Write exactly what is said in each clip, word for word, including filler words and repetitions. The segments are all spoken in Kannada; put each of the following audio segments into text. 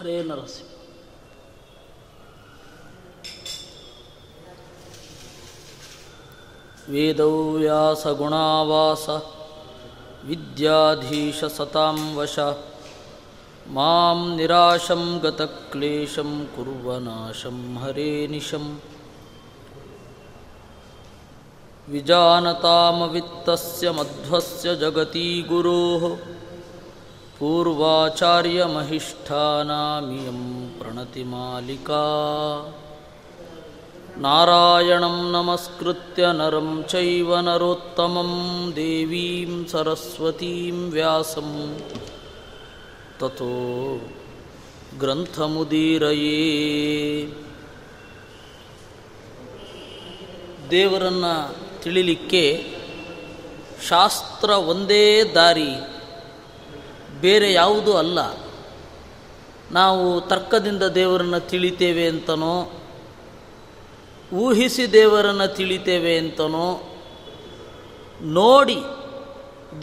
ಹರೇ ನರಸಿಂಹ. ವೇದವ್ಯಾಸ ಗುಣಾವಾಸ ವಿದ್ಯಾಧೀಶ ಸತಾಂ ವಶ ಮಾಂ ನಿರಾಶಂ ಗತಕ್ಲೇಶಂ ಕುರ್ವನಾಶಂ ಹರೇ ನಿಶಂ. ವಿಜಾನತಾಮವಿತ್ತಸ್ಯ ಮಧ್ವಸ್ಯ ಜಗತಿ ಗುರೋಃ ಪೂರ್ವಾಚಾರ್ಯಮಹಿಷ್ಠಾನಾಮಿಯಂ ಪ್ರಣತಿ ಮಾಲಿಕಾ. ನಾರಾಯಣಂ ನಮಸ್ಕೃತ್ಯ ನರಂ ಚೈವ ನರೋತ್ತಮಂ ದೇವೀಂ ಸರಸ್ವತೀಂ ವ್ಯಾಸಂ ತತೋ ಗ್ರಂಥಮುದೀರಯೇ. ದೇವರನ್ನು ತಿಳಿಲಿಕ್ಕೆ ಶಾಸ್ತ್ರ ಒಂದೇ ದಾರಿ, ಬೇರೆ ಯಾವುದೂ ಅಲ್ಲ. ನಾವು ತರ್ಕದಿಂದ ದೇವರನ್ನು ತಿಳಿತೇವೆ ಅಂತನೋ, ಊಹಿಸಿ ದೇವರನ್ನು ತಿಳಿತೇವೆ ಅಂತನೋ, ನೋಡಿ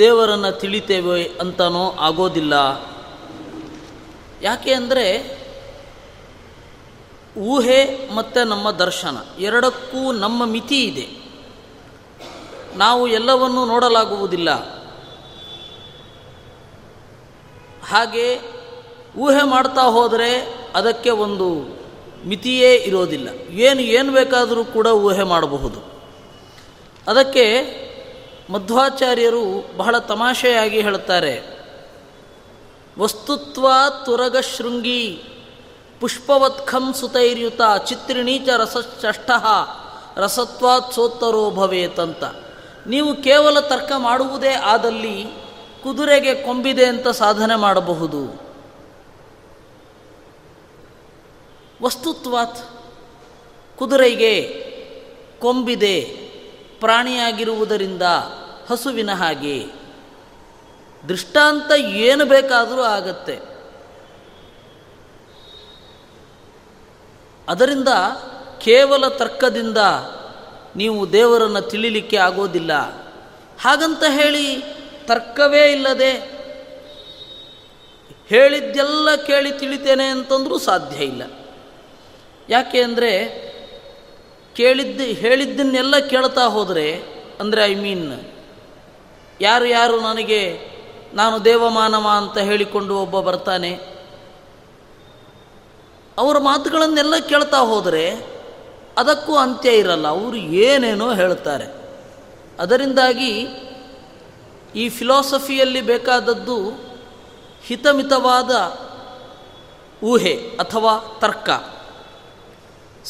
ದೇವರನ್ನು ತಿಳಿತೇವೆ ಅಂತನೋ ಆಗೋದಿಲ್ಲ. ಯಾಕೆ ಅಂದರೆ ಊಹೆ ಮತ್ತು ನಮ್ಮ ದರ್ಶನ ಎರಡಕ್ಕೂ ನಮ್ಮ ಮಿತಿ ಇದೆ. ನಾವು ಎಲ್ಲವನ್ನೂ ನೋಡಲಾಗುವುದಿಲ್ಲ. ಹಾಗೆ ಊಹೆ ಮಾಡ್ತಾ ಹೋದರೆ ಅದಕ್ಕೆ ಒಂದು ಮಿತಿಯೇ ಇರೋದಿಲ್ಲ. ಏನು ಏನು ಬೇಕಾದರೂ ಕೂಡ ಊಹೆ ಮಾಡಬಹುದು. ಅದಕ್ಕೆ ಮಧ್ವಾಚಾರ್ಯರು ಬಹಳ ತಮಾಷೆಯಾಗಿ ಹೇಳ್ತಾರೆ, ವಸ್ತುತ್ವ ತುರಗ ಶೃಂಗಿ ಪುಷ್ಪವತ್ಖಂ ಸುತೈರ್ಯುತ ಚಿತ್ರಿಣೀಚ ರಸಶ್ಚಷ್ಟ ರಸತ್ವಾತ್ ಸೋತ್ತರೋ ಭವೇತಂತ. ನೀವು ಕೇವಲ ತರ್ಕ ಮಾಡುವುದೇ ಆದಲ್ಲಿ ಕುದುರೆಗೆ ಕೊಂಬಿದೆ ಅಂತ ಸಾಧನೆ ಮಾಡಬಹುದು. ವಸ್ತುತ್ವಾತ್ ಕುದುರೆಗೆ ಕೊಂಬಿದೆ, ಪ್ರಾಣಿಯಾಗಿರುವುದರಿಂದ ಹಸುವಿನ ಹಾಗೆ. ದೃಷ್ಟಾಂತ ಏನು ಬೇಕಾದರೂ ಆಗತ್ತೆ. ಅದರಿಂದ ಕೇವಲ ತರ್ಕದಿಂದ ನೀವು ದೇವರನ್ನು ತಿಳಿಲಿಕ್ಕೆ ಆಗೋದಿಲ್ಲ. ಹಾಗಂತ ಹೇಳಿ ತರ್ಕವೇ ಇಲ್ಲದೆ ಹೇಳಿದ್ದೆಲ್ಲ ಕೇಳಿ ತಿಳಿತೇನೆ ಅಂತಂದರೂ ಸಾಧ್ಯ ಇಲ್ಲ. ಯಾಕೆ ಅಂದರೆ ಕೇಳಿದ್ದ ಹೇಳಿದ್ದನ್ನೆಲ್ಲ ಕೇಳ್ತಾ ಹೋದರೆ, ಅಂದರೆ ಐ ಮೀನ್ ಯಾರು ಯಾರು ನನಗೆ ನಾನು ದೇವಮಾನವ ಅಂತ ಹೇಳಿಕೊಂಡು ಒಬ್ಬ ಬರ್ತಾನೆ, ಅವರ ಮಾತುಗಳನ್ನೆಲ್ಲ ಕೇಳ್ತಾ ಹೋದರೆ ಅದಕ್ಕೂ ಅಂತ್ಯ ಇರಲ್ಲ. ಅವರು ಏನೇನೋ ಹೇಳ್ತಾರೆ. ಅದರಿಂದಾಗಿ ಈ ಫಿಲಾಸಫಿಯಲ್ಲಿ ಬೇಕಾದದ್ದು ಹಿತಮಿತವಾದ ಊಹೆ ಅಥವಾ ತರ್ಕ,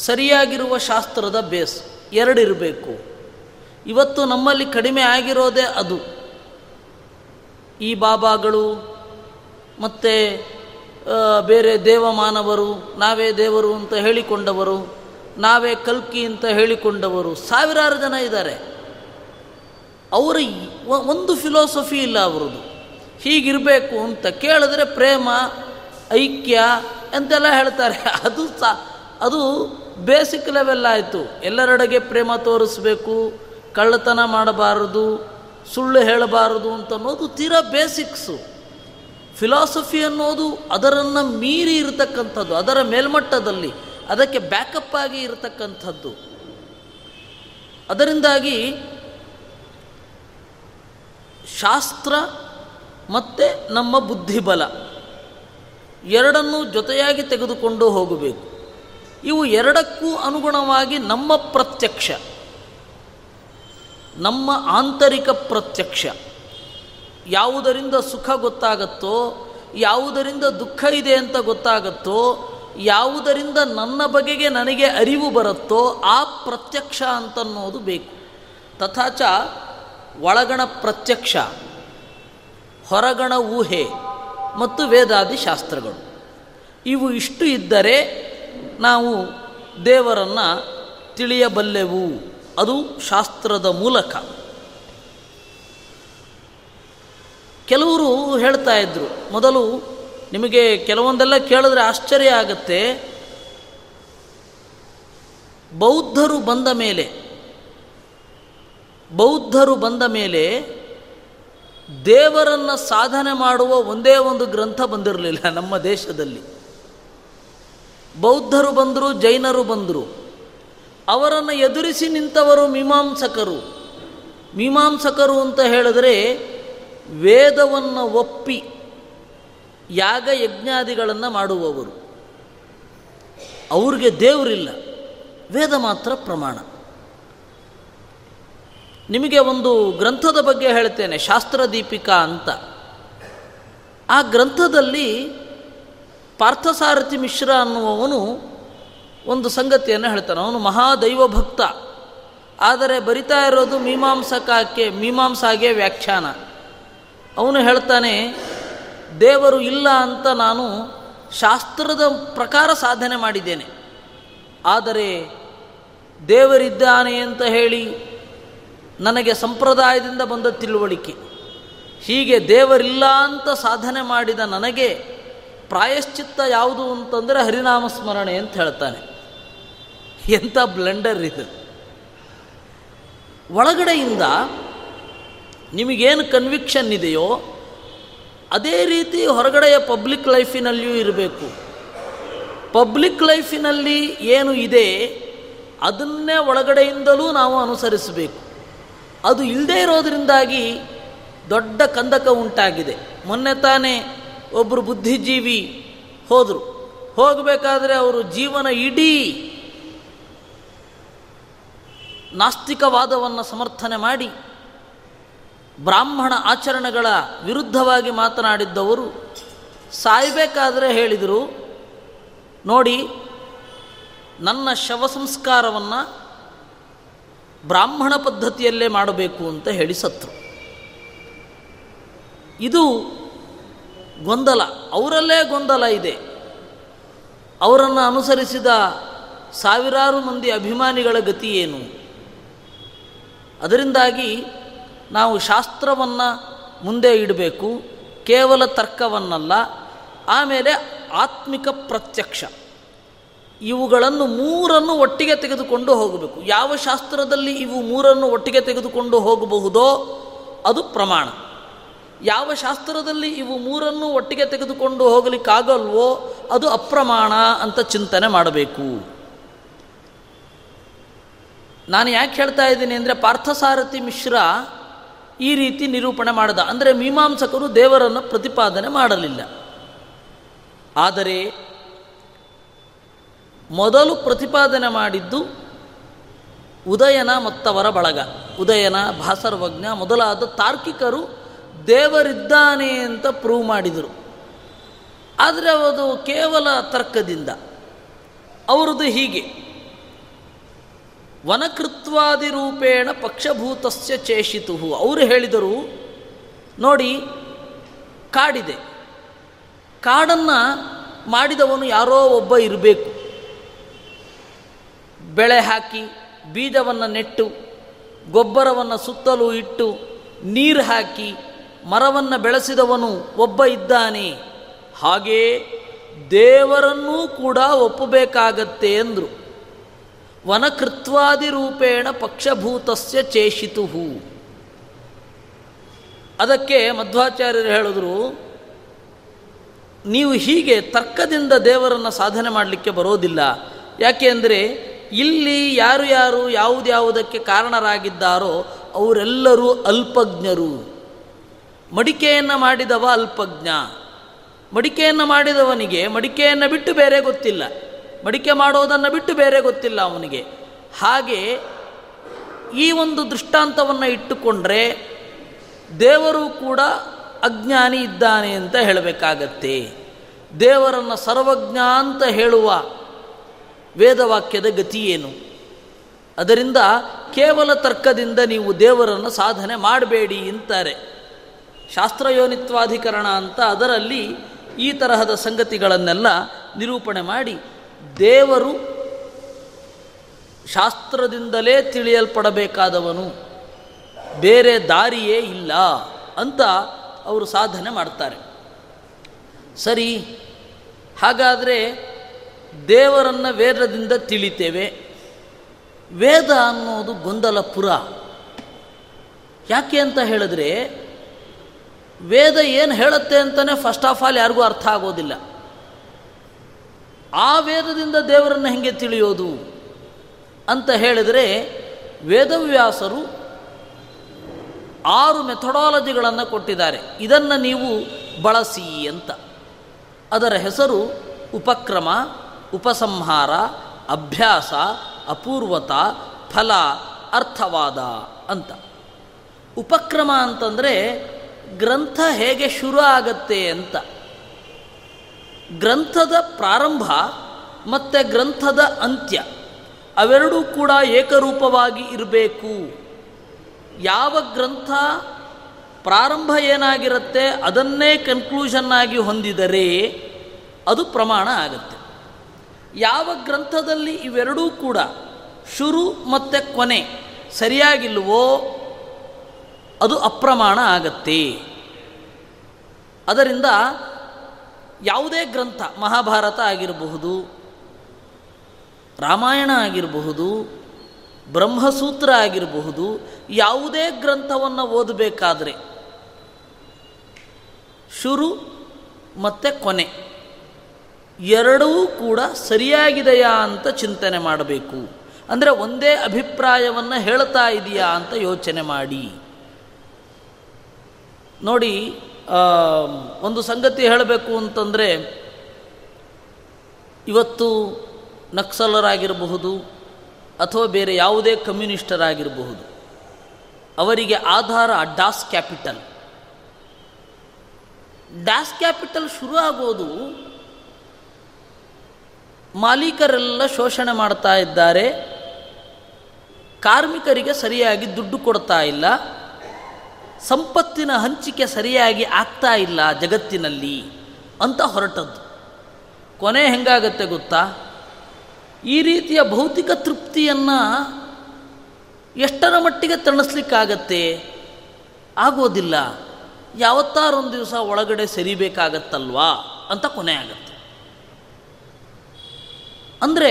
ಸರಿಯಾಗಿರುವ ಶಾಸ್ತ್ರದ ಬೇಸ್, ಎರಡಿರಬೇಕು. ಇವತ್ತು ನಮ್ಮಲ್ಲಿ ಕಡಿಮೆ ಆಗಿರೋದೇ ಅದು. ಈ ಬಾಬಾಗಳು ಮತ್ತು ಬೇರೆ ದೇವಮಾನವರು, ನಾವೇ ದೇವರು ಅಂತ ಹೇಳಿಕೊಂಡವರು, ನಾವೇ ಕಲ್ಕಿ ಅಂತ ಹೇಳಿಕೊಂಡವರು ಸಾವಿರಾರು ಜನ ಇದ್ದಾರೆ. ಅವರು ಒಂದು ಫಿಲಾಸಫಿ ಇಲ್ಲ ಅವರದು. ಹೀಗಿರಬೇಕು ಅಂತ ಕೇಳಿದ್ರೆ ಪ್ರೇಮ, ಐಕ್ಯ ಅಂತೆಲ್ಲ ಹೇಳ್ತಾರೆ. ಅದು ಸಾ ಅದು ಬೇಸಿಕ್ ಲೆವೆಲ್ ಆಯಿತು. ಎಲ್ಲರೆಡೆಗೆ ಪ್ರೇಮ ತೋರಿಸಬೇಕು, ಕಳ್ಳತನ ಮಾಡಬಾರದು, ಸುಳ್ಳು ಹೇಳಬಾರದು ಅಂತ ಅನ್ನೋದು ತೀರಾ ಬೇಸಿಕ್ಸು. ಫಿಲಾಸಫಿ ಅನ್ನೋದು ಅದರನ್ನು ಮೀರಿ ಇರತಕ್ಕಂಥದ್ದು, ಅದರ ಮೇಲ್ಮಟ್ಟದಲ್ಲಿ, ಅದಕ್ಕೆ ಬ್ಯಾಕಪ್ ಆಗಿ ಇರತಕ್ಕಂಥದ್ದು. ಅದರಿಂದಾಗಿ ಶಾಸ್ತ್ರ ಮತ್ತು ನಮ್ಮ ಬುದ್ಧಿಬಲ ಎರಡನ್ನೂ ಜೊತೆಯಾಗಿ ತೆಗೆದುಕೊಂಡು ಹೋಗಬೇಕು. ಇವು ಎರಡಕ್ಕೂ ಅನುಗುಣವಾಗಿ ನಮ್ಮ ಪ್ರತ್ಯಕ್ಷ, ನಮ್ಮ ಆಂತರಿಕ ಪ್ರತ್ಯಕ್ಷ, ಯಾವುದರಿಂದ ಸುಖ ಗೊತ್ತಾಗತ್ತೋ, ಯಾವುದರಿಂದ ದುಃಖ ಇದೆ ಅಂತ ಗೊತ್ತಾಗತ್ತೋ, ಯಾವುದರಿಂದ ನನ್ನ ಬಗೆಗೆ ನನಗೆ ಅರಿವು ಬರುತ್ತೋ ಆ ಪ್ರತ್ಯಕ್ಷ ಅಂತನ್ನೋದು ಬೇಕು. ತಥಾಚ ಒಳಗಣ ಪ್ರತ್ಯಕ್ಷ, ಹೊರಗಣ ಊಹೆ ಮತ್ತು ವೇದಾದಿ ಶಾಸ್ತ್ರಗಳು, ಇವು ಇಷ್ಟು ಇದ್ದರೆ ನಾವು ದೇವರನ್ನು ತಿಳಿಯಬಲ್ಲೆವು. ಅದು ಶಾಸ್ತ್ರದ ಮೂಲಕ. ಕೆಲವರು ಹೇಳ್ತಾ ಇದ್ದರು, ಮೊದಲು ನಿಮಗೆ ಕೆಲವೊಂದೆಲ್ಲ ಕೇಳಿದ್ರೆ ಆಶ್ಚರ್ಯ ಆಗತ್ತೆ. ಬೌದ್ಧರು ಬಂದ ಮೇಲೆ ಬೌದ್ಧರು ಬಂದ ಮೇಲೆ ದೇವರನ್ನು ಸಾಧನೆ ಮಾಡುವ ಒಂದೇ ಒಂದು ಗ್ರಂಥ ಬಂದಿರಲಿಲ್ಲ ನಮ್ಮ ದೇಶದಲ್ಲಿ. ಬೌದ್ಧರು ಬಂದರು, ಜೈನರು ಬಂದರು. ಅವರನ್ನು ಎದುರಿಸಿ ನಿಂತವರು ಮೀಮಾಂಸಕರು. ಮೀಮಾಂಸಕರು ಅಂತ ಹೇಳಿದ್ರೆ ವೇದವನ್ನು ಒಪ್ಪಿ ಯಾಗ ಯಜ್ಞಾದಿಗಳನ್ನು ಮಾಡುವವರು. ಅವ್ರಿಗೆ ದೇವರಿಲ್ಲ, ವೇದ ಮಾತ್ರ ಪ್ರಮಾಣ. ನಿಮಗೆ ಒಂದು ಗ್ರಂಥದ ಬಗ್ಗೆ ಹೇಳ್ತೇನೆ, ಶಾಸ್ತ್ರದೀಪಿಕಾ ಅಂತ. ಆ ಗ್ರಂಥದಲ್ಲಿ ಪಾರ್ಥಸಾರಥಿ ಮಿಶ್ರ ಅನ್ನುವವನು ಒಂದು ಸಂಗತಿಯನ್ನು ಹೇಳ್ತಾನೆ. ಅವನು ಮಹಾದೈವ ಭಕ್ತ, ಆದರೆ ಬರಿತಾ ಇರೋದು ಮೀಮಾಂಸಕಕ್ಕೆ, ಮೀಮಾಂಸಾಗೆ ವ್ಯಾಖ್ಯಾನ. ಅವನು ಹೇಳ್ತಾನೆ, ದೇವರು ಇಲ್ಲ ಅಂತ ನಾನು ಶಾಸ್ತ್ರದ ಪ್ರಕಾರ ಸಾಧನೆ ಮಾಡಿದ್ದೇನೆ, ಆದರೆ ದೇವರಿದ್ದಾನೆ ಅಂತ ಹೇಳಿ ನನಗೆ ಸಂಪ್ರದಾಯದಿಂದ ಬಂದ ತಿಳುವಳಿಕೆ. ಹೀಗೆ ದೇವರಿಲ್ಲ ಅಂತ ಸಾಧನೆ ಮಾಡಿದ ನನಗೆ ಪ್ರಾಯಶ್ಚಿತ್ತ ಯಾವುದು ಅಂತಂದರೆ ಹರಿನಾಮಸ್ಮರಣೆ ಅಂತ ಹೇಳ್ತಾನೆ. ಎಂಥ ಬ್ಲೆಂಡರ್ ಇದು! ಒಳಗಡೆಯಿಂದ ನಿಮಗೇನು ಕನ್ವಿಕ್ಷನ್ ಇದೆಯೋ ಅದೇ ರೀತಿ ಹೊರಗಡೆಯ ಪಬ್ಲಿಕ್ ಲೈಫಿನಲ್ಲಿಯೂ ಇರಬೇಕು. ಪಬ್ಲಿಕ್ ಲೈಫಿನಲ್ಲಿ ಏನು ಇದೆ ಅದನ್ನೇ ಒಳಗಡೆಯಿಂದಲೂ ನಾವು ಅನುಸರಿಸಬೇಕು. ಅದು ಇಲ್ಲದೇ ಇರೋದರಿಂದಾಗಿ ದೊಡ್ಡ ಕಂದಕ ಉಂಟಾಗಿದೆ. ಮೊನ್ನೆ ತಾನೇ ಒಬ್ಬರು ಬುದ್ಧಿಜೀವಿ ಹೋದರು. ಹೋಗಬೇಕಾದ್ರೆ ಅವರು ಜೀವನ ಇಡೀ ನಾಸ್ತಿಕವಾದವನ್ನು ಸಮರ್ಥನೆ ಮಾಡಿ ಬ್ರಾಹ್ಮಣ ಆಚರಣೆಗಳ ವಿರುದ್ಧವಾಗಿ ಮಾತನಾಡಿದ್ದವರು. ಸಾಯಬೇಕಾದರೆ ಹೇಳಿದರು, ನೋಡಿ, ನನ್ನ ಶವ ಸಂಸ್ಕಾರವನ್ನು ಬ್ರಾಹ್ಮಣ ಪದ್ಧತಿಯಲ್ಲೇ ಮಾಡಬೇಕು ಅಂತ ಹೇಳಿ ಸತ್ರು. ಇದು ಗೊಂದಲ, ಅವರಲ್ಲೇ ಗೊಂದಲ ಇದೆ. ಅವರನ್ನು ಅನುಸರಿಸಿದ ಸಾವಿರಾರು ಮಂದಿ ಅಭಿಮಾನಿಗಳ ಗತಿ ಏನು? ಅದರಿಂದಾಗಿ ನಾವು ಶಾಸ್ತ್ರವನ್ನು ಮುಂದೆ ಇಡಬೇಕು, ಕೇವಲ ತರ್ಕವನ್ನಲ್ಲ. ಆಮೇಲೆ ಆತ್ಮಿಕ ಪ್ರತ್ಯಕ್ಷ, ಇವುಗಳನ್ನು ಮೂರನ್ನು ಒಟ್ಟಿಗೆ ತೆಗೆದುಕೊಂಡು ಹೋಗಬೇಕು. ಯಾವ ಶಾಸ್ತ್ರದಲ್ಲಿ ಇವು ಮೂರನ್ನು ಒಟ್ಟಿಗೆ ತೆಗೆದುಕೊಂಡು ಹೋಗಬಹುದೋ ಅದು ಪ್ರಮಾಣ. ಯಾವ ಶಾಸ್ತ್ರದಲ್ಲಿ ಇವು ಮೂರನ್ನು ಒಟ್ಟಿಗೆ ತೆಗೆದುಕೊಂಡು ಹೋಗಲಿಕ್ಕಾಗಲ್ವೋ ಅದು ಅಪ್ರಮಾಣ ಅಂತ ಚಿಂತನೆ ಮಾಡಬೇಕು. ನಾನು ಯಾಕೆ ಹೇಳ್ತಾ ಇದ್ದೀನಿ ಅಂದರೆ, ಪಾರ್ಥಸಾರಥಿ ಮಿಶ್ರ ಈ ರೀತಿ ನಿರೂಪಣೆ ಮಾಡಿದ. ಅಂದರೆ ಮೀಮಾಂಸಕರು ದೇವರನ್ನು ಪ್ರತಿಪಾದನೆ ಮಾಡಲಿಲ್ಲ, ಆದರೆ ಮೊದಲು ಪ್ರತಿಪಾದನೆ ಮಾಡಿದ್ದು ಉದಯನ ಮತ್ತವರ ಬಳಗ. ಉದಯನ, ಭಾಸರವಜ್ಞ ಮೊದಲಾದ ತಾರ್ಕಿಕರು ದೇವರಿದ್ದಾನೆ ಅಂತ ಪ್ರೂವ್ ಮಾಡಿದರು, ಆದರೆ ಅದು ಕೇವಲ ತರ್ಕದಿಂದ. ಅವರದು ಹೀಗೆ: ವನಕೃತ್ವಾದಿರೂಪೇಣ ಪಕ್ಷಭೂತಸ್ಯ ಚೇಷಿತು. ಅವರು ಹೇಳಿದರು, ನೋಡಿ, ಕಾಡಿದೆ, ಕಾಡನ್ನು ಮಾಡಿದವನು ಯಾರೋ ಒಬ್ಬ ಇರಬೇಕು. ಬೆಳೆ ಹಾಕಿ, ಬೀಜವನ್ನು ನೆಟ್ಟು, ಗೊಬ್ಬರವನ್ನು ಸುತ್ತಲೂ ಇಟ್ಟು, ನೀರು ಹಾಕಿ ಮರವನ್ನು ಬೆಳೆಸಿದವನು ಒಬ್ಬ ಇದ್ದಾನೆ. ಹಾಗೇ ದೇವರನ್ನೂ ಕೂಡ ಒಪ್ಪಬೇಕಾಗತ್ತೆ ಅಂದರು. ವನಕೃತ್ವಾದಿರೂಪೇಣ ಪಕ್ಷಭೂತಸ್ಯ ಚೇಷಿತು. ಅದಕ್ಕೆ ಮಧ್ವಾಚಾರ್ಯರು ಹೇಳಿದ್ರು, ನೀವು ಹೀಗೆ ತರ್ಕದಿಂದ ದೇವರನ್ನು ಸಾಧನೆ ಮಾಡಲಿಕ್ಕೆ ಬರೋದಿಲ್ಲ. ಯಾಕೆಂದರೆ ಇಲ್ಲಿ ಯಾರು ಯಾರು ಯಾವುದ್ಯಾವುದಕ್ಕೆ ಕಾರಣರಾಗಿದ್ದಾರೋ ಅವರೆಲ್ಲರೂ ಅಲ್ಪಜ್ಞರು. ಮಡಿಕೆಯನ್ನು ಮಾಡಿದವ ಅಲ್ಪಜ್ಞ. ಮಡಿಕೆಯನ್ನು ಮಾಡಿದವನಿಗೆ ಮಡಿಕೆಯನ್ನು ಬಿಟ್ಟು ಬೇರೆ ಗೊತ್ತಿಲ್ಲ, ಮಡಿಕೆ ಮಾಡೋದನ್ನು ಬಿಟ್ಟು ಬೇರೆ ಗೊತ್ತಿಲ್ಲ ಅವನಿಗೆ. ಹಾಗೆ ಈ ಒಂದು ದೃಷ್ಟಾಂತವನ್ನು ಇಟ್ಟುಕೊಂಡ್ರೆ ದೇವರು ಕೂಡ ಅಜ್ಞಾನಿ ಇದ್ದಾನೆ ಅಂತ ಹೇಳಬೇಕಾಗತ್ತೆ. ದೇವರನ್ನು ಸರ್ವಜ್ಞ ಅಂತ ಹೇಳುವ ವೇದವಾಕ್ಯದ ಗತಿ ಏನು? ಅದರಿಂದ ಕೇವಲ ತರ್ಕದಿಂದ ನೀವು ದೇವರನ್ನು ಸಾಧನೆ ಮಾಡಬೇಡಿ ಅಂತಾರೆ. ಶಾಸ್ತ್ರಯೋನಿತ್ವಾಧಿಕರಣ ಅಂತ ಅದರಲ್ಲಿ ಈ ತರಹದ ಸಂಗತಿಗಳನ್ನೆಲ್ಲ ನಿರೂಪಣೆ ಮಾಡಿ, ದೇವರು ಶಾಸ್ತ್ರದಿಂದಲೇ ತಿಳಿಯಲ್ಪಡಬೇಕಾದವನು, ಬೇರೆ ದಾರಿಯೇ ಇಲ್ಲ ಅಂತ ಅವರು ಸಾಧನೆ ಮಾಡ್ತಾರೆ. ಸರಿ, ಹಾಗಾದರೆ ದೇವರನ್ನು ವೇದದಿಂದ ತಿಳಿತೇವೆ. ವೇದ ಅನ್ನೋದು ಗೊಂದಲಪುರ. ಯಾಕೆ ಅಂತ ಹೇಳಿದ್ರೆ, ವೇದ ಏನು ಹೇಳುತ್ತೆ ಅಂತಲೇ ಫಸ್ಟ್ ಆಫ್ ಆಲ್ ಯಾರಿಗೂ ಅರ್ಥ ಆಗೋದಿಲ್ಲ. ಆ ವೇದದಿಂದ ದೇವರನ್ನು ಹೇಗೆ ತಿಳಿಯೋದು ಅಂತ ಹೇಳಿದರೆ, ವೇದವ್ಯಾಸರು ಆರು ಮೆಥಡಾಲಜಿಗಳನ್ನು ಕೊಟ್ಟಿದ್ದಾರೆ. ಇದನ್ನು ನೀವು ಬಳಸಿ ಅಂತ. ಅದರ ಹೆಸರು ಉಪಕ್ರಮ, ಉಪಸಂಹಾರ, ಅಭ್ಯಾಸ, ಅಪೂರ್ವತ, ಫಲ, ಅರ್ಥವಾದ ಅಂತ. ಉಪಕ್ರಮ ಅಂತಂದರೆ ಗ್ರಂಥ ಹೇಗೆ ಶುರು ಆಗತ್ತೆ ಅಂತ. ಗ್ರಂಥದ ಪ್ರಾರಂಭ ಮತ್ತು ಗ್ರಂಥದ ಅಂತ್ಯ ಅವೆರಡೂ ಕೂಡ ಏಕರೂಪವಾಗಿ ಇರಬೇಕು. ಯಾವ ಗ್ರಂಥ ಪ್ರಾರಂಭ ಏನಾಗಿರುತ್ತೆ ಅದನ್ನೇ ಕನ್ಕ್ಲೂಷನ್ನಾಗಿ ಹೊಂದಿದರೆ ಅದು ಪ್ರಮಾಣ ಆಗುತ್ತೆ. ಯಾವ ಗ್ರಂಥದಲ್ಲಿ ಇವೆರಡೂ ಕೂಡ ಶುರು ಮತ್ತು ಕೊನೆ ಸರಿಯಾಗಿಲ್ವೋ ಅದು ಅಪ್ರಮಾಣ ಆಗತ್ತೆ. ಅದರಿಂದ ಯಾವುದೇ ಗ್ರಂಥ, ಮಹಾಭಾರತ ಆಗಿರಬಹುದು, ರಾಮಾಯಣ ಆಗಿರಬಹುದು, ಬ್ರಹ್ಮಸೂತ್ರ ಆಗಿರಬಹುದು, ಯಾವುದೇ ಗ್ರಂಥವನ್ನು ಓದಬೇಕಾದರೆ ಶುರು ಮತ್ತು ಕೊನೆ ಎರಡೂ ಕೂಡ ಸರಿಯಾಗಿದೆಯಾ ಅಂತ ಚಿಂತನೆ ಮಾಡಬೇಕು. ಅಂದರೆ ಒಂದೇ ಅಭಿಪ್ರಾಯವನ್ನು ಹೇಳ್ತಾ ಇದೆಯಾ ಅಂತ ಯೋಚನೆ ಮಾಡಿ. ನೋಡಿ, ಒಂದು ಸಂಗತಿ ಹೇಳಬೇಕು ಅಂತಂದರೆ, ಇವತ್ತು ನಕ್ಸಲರಾಗಿರಬಹುದು ಅಥವಾ ಬೇರೆ ಯಾವುದೇ ಕಮ್ಯುನಿಸ್ಟರಾಗಿರಬಹುದು, ಅವರಿಗೆ ಆಧಾರ ಡಾಸ್ ಕ್ಯಾಪಿಟಲ್. ಡಾಸ್ ಕ್ಯಾಪಿಟಲ್ ಶುರು ಆಗೋದು ಮಾಲೀಕರೆಲ್ಲ ಶೋಷಣೆ ಮಾಡ್ತಾ ಇದ್ದಾರೆ, ಕಾರ್ಮಿಕರಿಗೆ ಸರಿಯಾಗಿ ದುಡ್ಡು ಕೊಡ್ತಾ ಇಲ್ಲ, ಸಂಪತ್ತಿನ ಹಂಚಿಕೆ ಸರಿಯಾಗಿ ಆಗ್ತಾ ಇಲ್ಲ ಜಗತ್ತಿನಲ್ಲಿ ಅಂತ ಹೊರಟದ್ದು. ಕೊನೆ ಹೆಂಗಾಗತ್ತೆ ಗೊತ್ತಾ? ಈ ರೀತಿಯ ಭೌತಿಕ ತೃಪ್ತಿಯನ್ನು ಎಷ್ಟರ ಮಟ್ಟಿಗೆ ತಣಿಸ್ಲಿಕ್ಕಾಗತ್ತೆ? ಆಗೋದಿಲ್ಲ. ಯಾವತ್ತಾರೊಂದು ದಿವಸ ಒಳಗಡೆ ಸರಿಬೇಕಾಗತ್ತಲ್ವಾ ಅಂತ ಕೊನೆ ಆಗತ್ತೆ. ಅಂದರೆ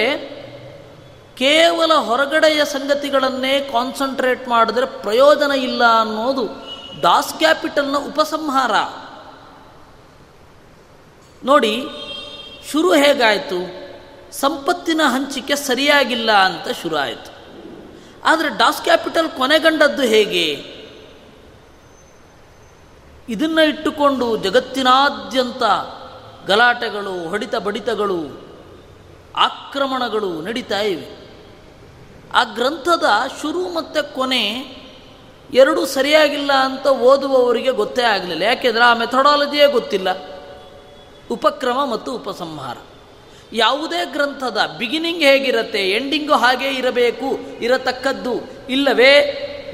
ಕೇವಲ ಹೊರಗಡೆಯ ಸಂಗತಿಗಳನ್ನೇ ಕಾನ್ಸಂಟ್ರೇಟ್ ಮಾಡಿದ್ರೆ ಪ್ರಯೋಜನ ಇಲ್ಲ ಅನ್ನೋದು ಡಾಸ್ ಕ್ಯಾಪಿಟಲ್ನ ಉಪಸಂಹಾರ. ನೋಡಿ, ಶುರು ಹೇಗಾಯಿತು? ಸಂಪತ್ತಿನ ಹಂಚಿಕೆ ಸರಿಯಾಗಿಲ್ಲ ಅಂತ ಶುರು ಆಯಿತು. ಆದರೆ ಡಾಸ್ ಕ್ಯಾಪಿಟಲ್ ಕೊನೆಗಂಡದ್ದು ಹೇಗೆ? ಇದನ್ನು ಇಟ್ಟುಕೊಂಡು ಜಗತ್ತಿನಾದ್ಯಂತ ಗಲಾಟೆಗಳು, ಹೊಡಿತ ಬಡಿತಗಳು, ಆಕ್ರಮಣಗಳು ನಡೀತಾ ಇವೆ. ಆ ಗ್ರಂಥದ ಶುರು ಮತ್ತು ಕೊನೆ ಎರಡೂ ಸರಿಯಾಗಿಲ್ಲ ಅಂತ ಓದುವವರಿಗೆ ಗೊತ್ತೇ ಆಗಲಿಲ್ಲ. ಯಾಕೆಂದರೆ ಆ ಮೆಥಡಾಲಜಿಯೇ ಗೊತ್ತಿಲ್ಲ. ಉಪಕ್ರಮ ಮತ್ತು ಉಪಸಂಹಾರ. ಯಾವುದೇ ಗ್ರಂಥದ ಬಿಗಿನಿಂಗ್ ಹೇಗಿರುತ್ತೆ, ಎಂಡಿಂಗು ಹಾಗೇ ಇರಬೇಕು, ಇರತಕ್ಕದ್ದು. ಇಲ್ಲವೇ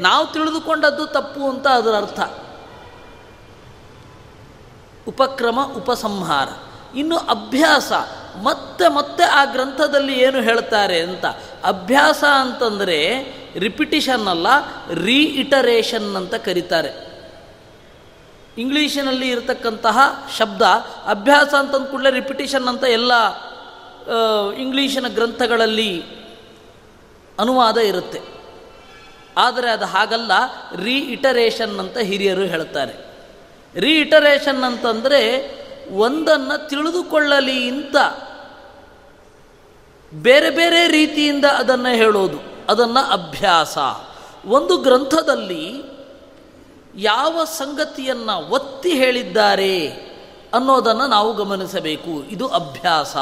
ನಾವು ತಿಳಿದುಕೊಂಡದ್ದು ತಪ್ಪು ಅಂತ ಅದರ ಅರ್ಥ. ಉಪಕ್ರಮ, ಉಪಸಂಹಾರ. ಇನ್ನು ಅಭ್ಯಾಸ, ಮತ್ತೆ ಮತ್ತೆ ಆ ಗ್ರಂಥದಲ್ಲಿ ಏನು ಹೇಳ್ತಾರೆ ಅಂತ. ಅಭ್ಯಾಸ ಅಂತಂದರೆ ರಿಪಿಟಿಷನ್ ಅಲ್ಲ, ರೀಇಟರೇಷನ್ ಅಂತ ಕರೀತಾರೆ. ಇಂಗ್ಲೀಷಿನಲ್ಲಿ ಇರತಕ್ಕಂತಹ ಶಬ್ದ ಅಭ್ಯಾಸ ಅಂತಂದ ಕೂಡಲೇ ರಿಪಿಟಿಷನ್ ಅಂತ ಎಲ್ಲ ಇಂಗ್ಲೀಷಿನ ಗ್ರಂಥಗಳಲ್ಲಿ ಅನುವಾದ ಇರುತ್ತೆ. ಆದರೆ ಅದು ಹಾಗಲ್ಲ, ರೀಇಟರೇಷನ್ ಅಂತ ಹಿರಿಯರು ಹೇಳ್ತಾರೆ. ರೀಇಟರೇಷನ್ ಅಂತಂದರೆ ಒಂದನ್ನು ತಿಳಿದುಕೊಳ್ಳಲಿ ಅಂತ ಬೇರೆ ಬೇರೆ ರೀತಿಯಿಂದ ಅದನ್ನು ಹೇಳೋದು, ಅದನ್ನು ಅಭ್ಯಾಸ. ಒಂದು ಗ್ರಂಥದಲ್ಲಿ ಯಾವ ಸಂಗತಿಯನ್ನು ಒತ್ತಿ ಹೇಳಿದ್ದಾರೆ ಅನ್ನೋದನ್ನು ನಾವು ಗಮನಿಸಬೇಕು, ಇದು ಅಭ್ಯಾಸ.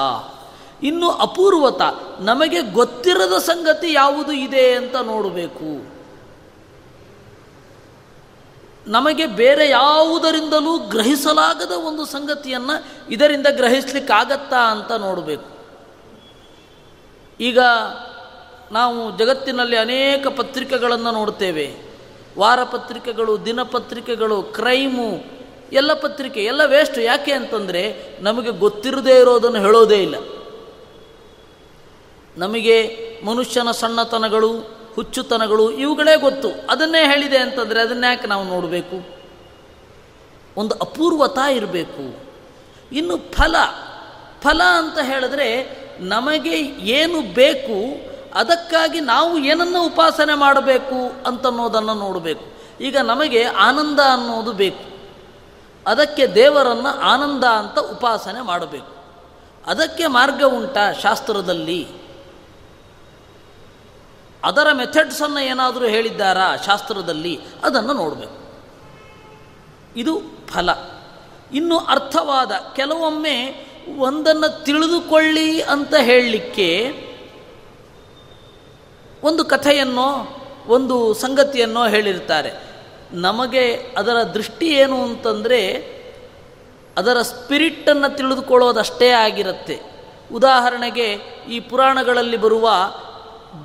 ಇನ್ನು ಅಪೂರ್ವತ, ನಮಗೆ ಗೊತ್ತಿರದ ಸಂಗತಿ ಯಾವುದು ಇದೆ ಅಂತ ನೋಡಬೇಕು. ನಮಗೆ ಬೇರೆ ಯಾವುದರಿಂದಲೂ ಗ್ರಹಿಸಲಾಗದ ಒಂದು ಸಂಗತಿಯನ್ನು ಇದರಿಂದ ಗ್ರಹಿಸಲಿಕ್ಕಾಗತ್ತಾ ಅಂತ ನೋಡಬೇಕು. ಈಗ ನಾವು ಜಗತ್ತಿನಲ್ಲಿ ಅನೇಕ ಪತ್ರಿಕೆಗಳನ್ನು ನೋಡ್ತೇವೆ. ವಾರಪತ್ರಿಕೆಗಳು, ದಿನಪತ್ರಿಕೆಗಳು, ಕ್ರೈಮು, ಎಲ್ಲ ಪತ್ರಿಕೆ ಎಲ್ಲ ವೇಸ್ಟು. ಯಾಕೆ ಅಂತಂದರೆ ನಮಗೆ ಗೊತ್ತಿರದೇ ಇರೋದನ್ನು ಹೇಳೋದೇ ಇಲ್ಲ. ನಮಗೆ ಮನುಷ್ಯನ ಸಣ್ಣತನಗಳು, ಹುಚ್ಚುತನಗಳು ಇವುಗಳೇ ಗೊತ್ತು. ಅದನ್ನೇ ಹೇಳಿದೆ ಅಂತಂದರೆ ಅದನ್ನ ಯಾಕೆ ನಾವು ನೋಡಬೇಕು? ಒಂದು ಅಪೂರ್ವತ ಇರಬೇಕು. ಇನ್ನು ಫಲ ಫಲ ಅಂತ ಹೇಳಿದ್ರೆ ನಮಗೆ ಏನು ಬೇಕು ಅದಕ್ಕಾಗಿ ನಾವು ಏನನ್ನು ಉಪಾಸನೆ ಮಾಡಬೇಕು ಅಂತನ್ನೋದನ್ನು ನೋಡಬೇಕು. ಈಗ ನಮಗೆ ಆನಂದ ಅನ್ನೋದು ಬೇಕು, ಅದಕ್ಕೆ ದೇವರನ್ನು ಆನಂದ ಅಂತ ಉಪಾಸನೆ ಮಾಡಬೇಕು. ಅದಕ್ಕೆ ಮಾರ್ಗ ಉಂಟಾ ಶಾಸ್ತ್ರದಲ್ಲಿ? ಅದರ ಮೆಥಡ್ಸನ್ನು ಏನಾದರೂ ಹೇಳಿದ್ದಾರಾ ಶಾಸ್ತ್ರದಲ್ಲಿ? ಅದನ್ನು ನೋಡಬೇಕು. ಇದು ಫಲ. ಇನ್ನು ಅರ್ಥವಾದ, ಕೆಲವೊಮ್ಮೆ ಒಂದನ್ನು ತಿಳಿದುಕೊಳ್ಳಿ ಅಂತ ಹೇಳಲಿಕ್ಕೆ ಒಂದು ಕಥೆಯನ್ನೋ ಒಂದು ಸಂಗತಿಯನ್ನೋ ಹೇಳಿರ್ತಾರೆ. ನಮಗೆ ಅದರ ದೃಷ್ಟಿ ಏನು ಅಂತಂದರೆ ಅದರ ಸ್ಪಿರಿಟನ್ನು ತಿಳಿದುಕೊಳ್ಳೋದಷ್ಟೇ ಆಗಿರುತ್ತೆ. ಉದಾಹರಣೆಗೆ ಈ ಪುರಾಣಗಳಲ್ಲಿ ಬರುವ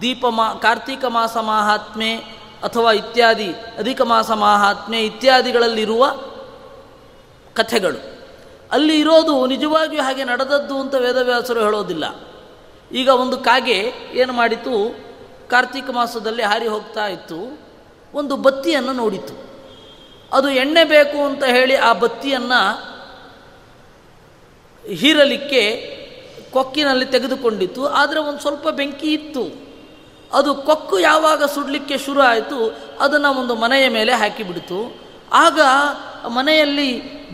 ದೀಪ ಮಾ ಕಾರ್ತೀಕ ಮಾಸ ಮಾಹಾತ್ಮೆ ಅಥವಾ ಇತ್ಯಾದಿ ಅಧಿಕ ಮಾಸ ಮಾಹಾತ್ಮೆ ಇತ್ಯಾದಿಗಳಲ್ಲಿರುವ ಕಥೆಗಳು, ಅಲ್ಲಿ ಇರೋದು ನಿಜವಾಗಿಯೂ ಹಾಗೆ ನಡೆದದ್ದು ಅಂತ ವೇದವ್ಯಾಸರು ಹೇಳೋದಿಲ್ಲ. ಈಗ ಒಂದು ಕಾಗೆ ಏನು ಮಾಡಿತು, ಕಾರ್ತೀಕ ಮಾಸದಲ್ಲಿ ಹಾರಿ ಹೋಗ್ತಾ ಇತ್ತು, ಒಂದು ಬತ್ತಿಯನ್ನು ನೋಡಿತು. ಅದು ಎಣ್ಣೆ ಬೇಕು ಅಂತ ಹೇಳಿ ಆ ಬತ್ತಿಯನ್ನು ಹೀರಲಿಕ್ಕೆ ಕೊಕ್ಕಿನಲ್ಲಿ ತೆಗೆದುಕೊಂಡಿತ್ತು. ಆದರೆ ಒಂದು ಸ್ವಲ್ಪ ಬೆಂಕಿ ಇತ್ತು. ಅದು ಕೊಕ್ಕು ಯಾವಾಗ ಸುಡಲಿಕ್ಕೆ ಶುರು ಆಯಿತು, ಅದನ್ನು ಒಂದು ಮನೆಯ ಮೇಲೆ ಹಾಕಿಬಿಡ್ತು. ಆಗ ಮನೆಯಲ್ಲಿ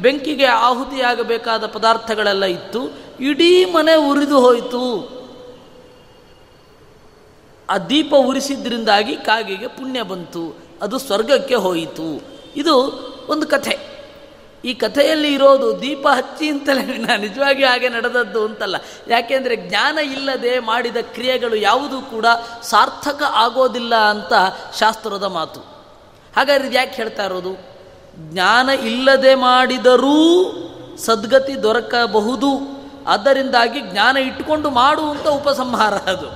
ಬೆಂಕಿಗೆ ಆಹುತಿಯಾಗಬೇಕಾದ ಪದಾರ್ಥಗಳೆಲ್ಲ ಇತ್ತು. ಇಡೀ ಮನೆ ಉರಿದು ಹೋಯಿತು. ಆ ದೀಪ ಉರಿಸಿದ್ರಿಂದಾಗಿ ಕಾಗೆಗೆ ಪುಣ್ಯ ಬಂತು, ಅದು ಸ್ವರ್ಗಕ್ಕೆ ಹೋಯಿತು. ಇದು ಒಂದು ಕಥೆ. ಈ ಕಥೆಯಲ್ಲಿ ಇರೋದು ದೀಪ ಹಚ್ಚಿ ಅಂತಲೇ ವಿನ ನಿಜವಾಗಿ ಹಾಗೆ ನಡೆದದ್ದು ಅಂತಲ್ಲ. ಯಾಕೆಂದರೆ ಜ್ಞಾನ ಇಲ್ಲದೆ ಮಾಡಿದ ಕ್ರಿಯೆಗಳು ಯಾವುದೂ ಕೂಡ ಸಾರ್ಥಕ ಆಗೋದಿಲ್ಲ ಅಂತ ಶಾಸ್ತ್ರದ ಮಾತು. ಹಾಗಾದರೆ ಇದು ಯಾಕೆ ಹೇಳ್ತಾ ಇರೋದು? ಜ್ಞಾನ ಇಲ್ಲದೆ ಮಾಡಿದರೂ ಸದ್ಗತಿ ದೊರಕಬಹುದು, ಆದ್ದರಿಂದಾಗಿ ಜ್ಞಾನ ಇಟ್ಟುಕೊಂಡು ಮಾಡುವಂಥ ಉಪಸಂಹಾರ ಅದು.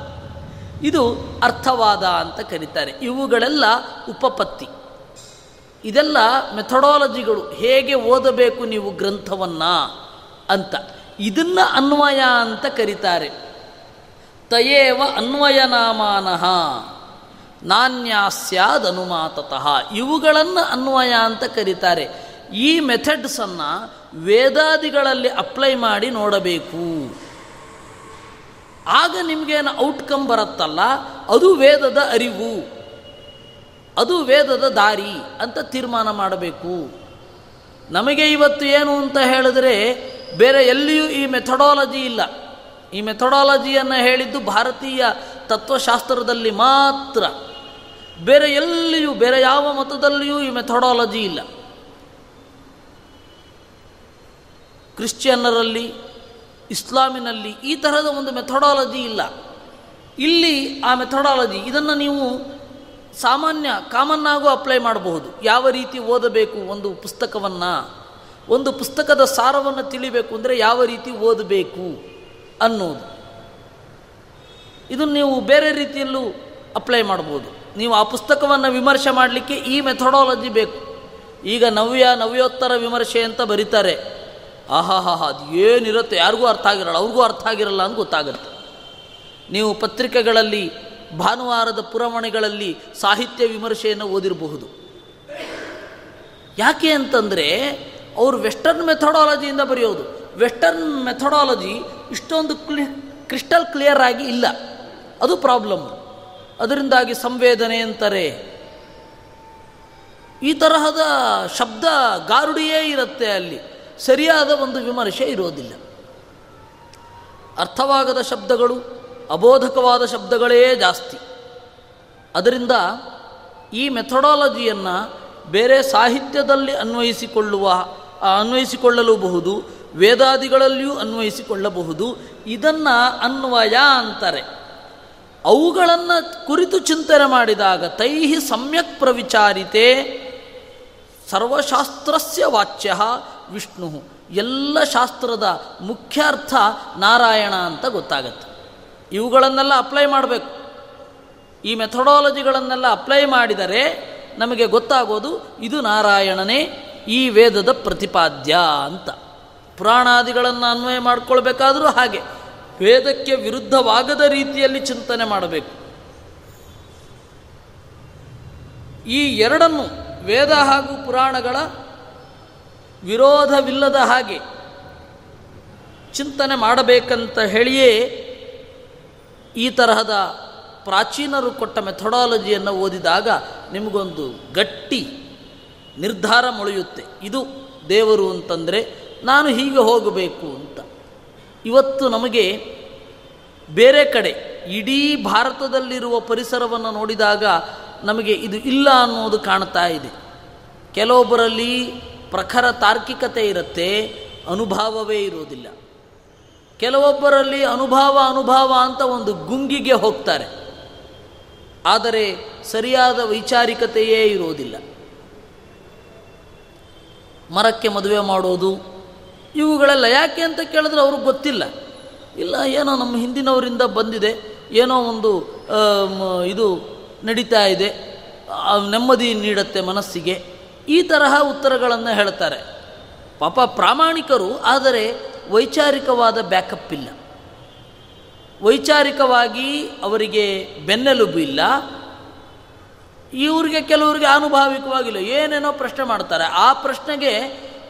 ಇದು ಅರ್ಥವಾದ ಅಂತ ಕರೀತಾರೆ. ಇವುಗಳೆಲ್ಲ ಉಪಪತ್ತಿ. ಇದೆಲ್ಲ ಮೆಥಡಾಲಜಿಗಳು, ಹೇಗೆ ಓದಬೇಕು ನೀವು ಗ್ರಂಥವನ್ನು ಅಂತ. ಇದನ್ನು ಅನ್ವಯ ಅಂತ ಕರೀತಾರೆ. ತಯೇವ ಅನ್ವಯನಾಮಾನಃ ನಾನ್ಯಾಸ್ಯಾದನುಮಾತತಃ. ಇವುಗಳನ್ನು ಅನ್ವಯ ಅಂತ ಕರೀತಾರೆ. ಈ ಮೆಥಡ್ಸನ್ನು ವೇದಾದಿಗಳಲ್ಲಿ ಅಪ್ಲೈ ಮಾಡಿ ನೋಡಬೇಕು. ಆಗ ನಿಮಗೇನು ಔಟ್ಕಮ್ ಬರುತ್ತಲ್ಲ, ಅದು ವೇದದ ಅರಿವು, ಅದು ವೇದದ ದಾರಿ ಅಂತ ತೀರ್ಮಾನ ಮಾಡಬೇಕು. ನಮಗೆ ಇವತ್ತು ಏನು ಅಂತ ಹೇಳಿದ್ರೆ ಬೇರೆ ಎಲ್ಲಿಯೂ ಈ ಮೆಥಡಾಲಜಿ ಇಲ್ಲ. ಈ ಮೆಥಡಾಲಜಿಯನ್ನು ಹೇಳಿದ್ದು ಭಾರತೀಯ ತತ್ವಶಾಸ್ತ್ರದಲ್ಲಿ ಮಾತ್ರ. ಬೇರೆ ಎಲ್ಲಿಯೂ, ಬೇರೆ ಯಾವ ಮತದಲ್ಲಿಯೂ ಈ ಮೆಥಡಾಲಜಿ ಇಲ್ಲ. ಕ್ರಿಶ್ಚಿಯನ್ನರಲ್ಲಿ, ಇಸ್ಲಾಮಿನಲ್ಲಿ ಈ ತರಹದ ಒಂದು ಮೆಥಡಾಲಜಿ ಇಲ್ಲ. ಇಲ್ಲಿ ಆ ಮೆಥಡಾಲಜಿ, ಇದನ್ನು ನೀವು ಸಾಮಾನ್ಯ ಕಾಮನ್ನಾಗೂ ಅಪ್ಲೈ ಮಾಡಬಹುದು. ಯಾವ ರೀತಿ ಓದಬೇಕು ಒಂದು ಪುಸ್ತಕವನ್ನು, ಒಂದು ಪುಸ್ತಕದ ಸಾರವನ್ನು ತಿಳಿಬೇಕು ಅಂದರೆ ಯಾವ ರೀತಿ ಓದಬೇಕು ಅನ್ನೋದು, ಇದನ್ನು ನೀವು ಬೇರೆ ರೀತಿಯಲ್ಲೂ ಅಪ್ಲೈ ಮಾಡ್ಬೋದು. ನೀವು ಆ ಪುಸ್ತಕವನ್ನು ವಿಮರ್ಶೆ ಮಾಡಲಿಕ್ಕೆ ಈ ಮೆಥಡಾಲಜಿ ಬೇಕು. ಈಗ ನವ್ಯ ನವ್ಯೋತ್ತರ ವಿಮರ್ಶೆ ಅಂತ ಬರೀತಾರೆ. ಆಹಾ ಹಾ ಹಾ, ಅದು ಏನಿರುತ್ತೆ ಯಾರಿಗೂ ಅರ್ಥ ಆಗಿರಲ್ಲ, ಅವ್ರಿಗೂ ಅರ್ಥ ಆಗಿರಲ್ಲ ಅಂತ ಗೊತ್ತಾಗುತ್ತೆ. ನೀವು ಪತ್ರಿಕೆಗಳಲ್ಲಿ, ಭಾನುವಾರದ ಪುರಮಣೆಗಳಲ್ಲಿ ಸಾಹಿತ್ಯ ವಿಮರ್ಶೆಯನ್ನು ಓದಿರಬಹುದು. ಯಾಕೆ ಅಂತಂದರೆ ಅವರು ವೆಸ್ಟರ್ನ್ ಮೆಥಡಾಲಜಿಯಿಂದ ಬರೆಯೋದು. ವೆಸ್ಟರ್ನ್ ಮೆಥಡಾಲಜಿ ಇಷ್ಟೊಂದು ಕ್ಲಿ ಕ್ರಿಸ್ಟಲ್ ಕ್ಲಿಯರ್ ಆಗಿ ಇಲ್ಲ, ಅದು ಪ್ರಾಬ್ಲಮ್. ಅದರಿಂದಾಗಿ ಸಂವೇದನೆ ಅಂತಾರೆ, ಈ ತರಹದ ಶಬ್ದ ಗಾರುಡಿಯೇ ಇರುತ್ತೆ. ಅಲ್ಲಿ ಸರಿಯಾದ ಒಂದು ವಿಮರ್ಶೆ ಇರೋದಿಲ್ಲ. ಅರ್ಥವಾಗದ ಶಬ್ದಗಳು, ಅಬೋಧಕವಾದ ಶಬ್ದಗಳೇ ಜಾಸ್ತಿ. ಅದರಿಂದ ಈ ಮೆಥಡಾಲಜಿಯನ್ನು ಬೇರೆ ಸಾಹಿತ್ಯದಲ್ಲಿ ಅನ್ವಯಿಸಿಕೊಳ್ಳುವ ಅನ್ವಯಿಸಿಕೊಳ್ಳಲೂಬಹುದು, ವೇದಾದಿಗಳಲ್ಲಿಯೂ ಅನ್ವಯಿಸಿಕೊಳ್ಳಬಹುದು. ಇದನ್ನು ಅನ್ವಯ ಅಂತಾರೆ. ಅವುಗಳನ್ನು ಕುರಿತು ಚಿಂತನೆ ಮಾಡಿದಾಗ ತೈಹಿ ಸಮ್ಯಕ್ ಪ್ರವಿಚಾರಿತೆ ಸರ್ವಶಾಸ್ತ್ರಸ್ಯ ವಾಚ್ಯಃ ವಿಷ್ಣು. ಎಲ್ಲ ಶಾಸ್ತ್ರದ ಮುಖ್ಯಾರ್ಥ ನಾರಾಯಣ ಅಂತ ಗೊತ್ತಾಗತ್ತೆ. ಇವುಗಳನ್ನೆಲ್ಲ ಅಪ್ಲೈ ಮಾಡಬೇಕು. ಈ ಮೆಥಡಾಲಜಿಗಳನ್ನೆಲ್ಲ ಅಪ್ಲೈ ಮಾಡಿದರೆ ನಮಗೆ ಗೊತ್ತಾಗೋದು ಇದು ನಾರಾಯಣನೇ, ಈ ವೇದದ ಪ್ರತಿಪಾದ್ಯ ಅಂತ. ಪುರಾಣಾದಿಗಳನ್ನು ಅನ್ವಯ ಮಾಡಿಕೊಳ್ಬೇಕಾದರೂ ಹಾಗೆ ವೇದಕ್ಕೆ ವಿರುದ್ಧವಾಗದ ರೀತಿಯಲ್ಲಿ ಚಿಂತನೆ ಮಾಡಬೇಕು. ಈ ಎರಡನ್ನು, ವೇದ ಹಾಗೂ ಪುರಾಣಗಳ ವಿರೋಧವಿಲ್ಲದ ಹಾಗೆ ಚಿಂತನೆ ಮಾಡಬೇಕಂತ ಹೇಳಿಯೇ ಈ ತರಹದ ಪ್ರಾಚೀನರು ಕೊಟ್ಟ ಮೆಥಡಾಲಜಿಯನ್ನು ಓದಿದಾಗ ನಿಮಗೊಂದು ಗಟ್ಟಿ ನಿರ್ಧಾರ ಮೊಳೆಯುತ್ತೆ. ಇದು ದೇವರು ಅಂತಂದರೆ ನಾನು ಹೀಗೆ ಹೋಗಬೇಕು ಅಂತ. ಇವತ್ತು ನಮಗೆ ಬೇರೆ ಕಡೆ ಇಡೀ ಭಾರತದಲ್ಲಿರುವ ಪರಿಸರವನ್ನು ನೋಡಿದಾಗ ನಮಗೆ ಇದು ಇಲ್ಲ ಅನ್ನೋದು ಕಾಣ್ತಾ ಇದೆ. ಕೆಲವೊಬ್ಬರಲ್ಲಿ ಪ್ರಖರ ತಾರ್ಕಿಕತೆ ಇರುತ್ತೆ, ಅನುಭಾವವೇ ಇರೋದಿಲ್ಲ. ಕೆಲವೊಬ್ಬರಲ್ಲಿ ಅನುಭಾವ ಅನುಭಾವ ಅಂತ ಒಂದು ಗುಂಗಿಗೆ ಹೋಗ್ತಾರೆ, ಆದರೆ ಸರಿಯಾದ ವೈಚಾರಿಕತೆಯೇ ಇರೋದಿಲ್ಲ. ಮರಕ್ಕೆ ಮದುವೆ ಮಾಡೋದು ಇವುಗಳೆಲ್ಲ ಯಾಕೆ ಅಂತ ಕೇಳಿದ್ರೆ ಅವ್ರಿಗೆ ಗೊತ್ತಿಲ್ಲ. ಇಲ್ಲ, ಏನೋ ನಮ್ಮ ಹಿಂದಿನವರಿಂದ ಬಂದಿದೆ, ಏನೋ ಒಂದು ಇದು ನಡೀತಾ ಇದೆ, ನೆಮ್ಮದಿ ನೀಡುತ್ತೆ ಮನಸ್ಸಿಗೆ, ಈ ತರಹ ಉತ್ತರಗಳನ್ನು ಹೇಳ್ತಾರೆ. ಪಾಪ ಪ್ರಾಮಾಣಿಕರು, ಆದರೆ ವೈಚಾರಿಕವಾದ ಬ್ಯಾಕಪ್ ಇಲ್ಲ, ವೈಚಾರಿಕವಾಗಿ ಅವರಿಗೆ ಬೆನ್ನೆಲುಬು ಇಲ್ಲ. ಇವ್ರಿಗೆ ಕೆಲವರಿಗೆ ಅನುಭಾವಿಕವಾಗಿಲ್ಲ, ಏನೇನೋ ಪ್ರಶ್ನೆ ಮಾಡ್ತಾರೆ. ಆ ಪ್ರಶ್ನೆಗೆ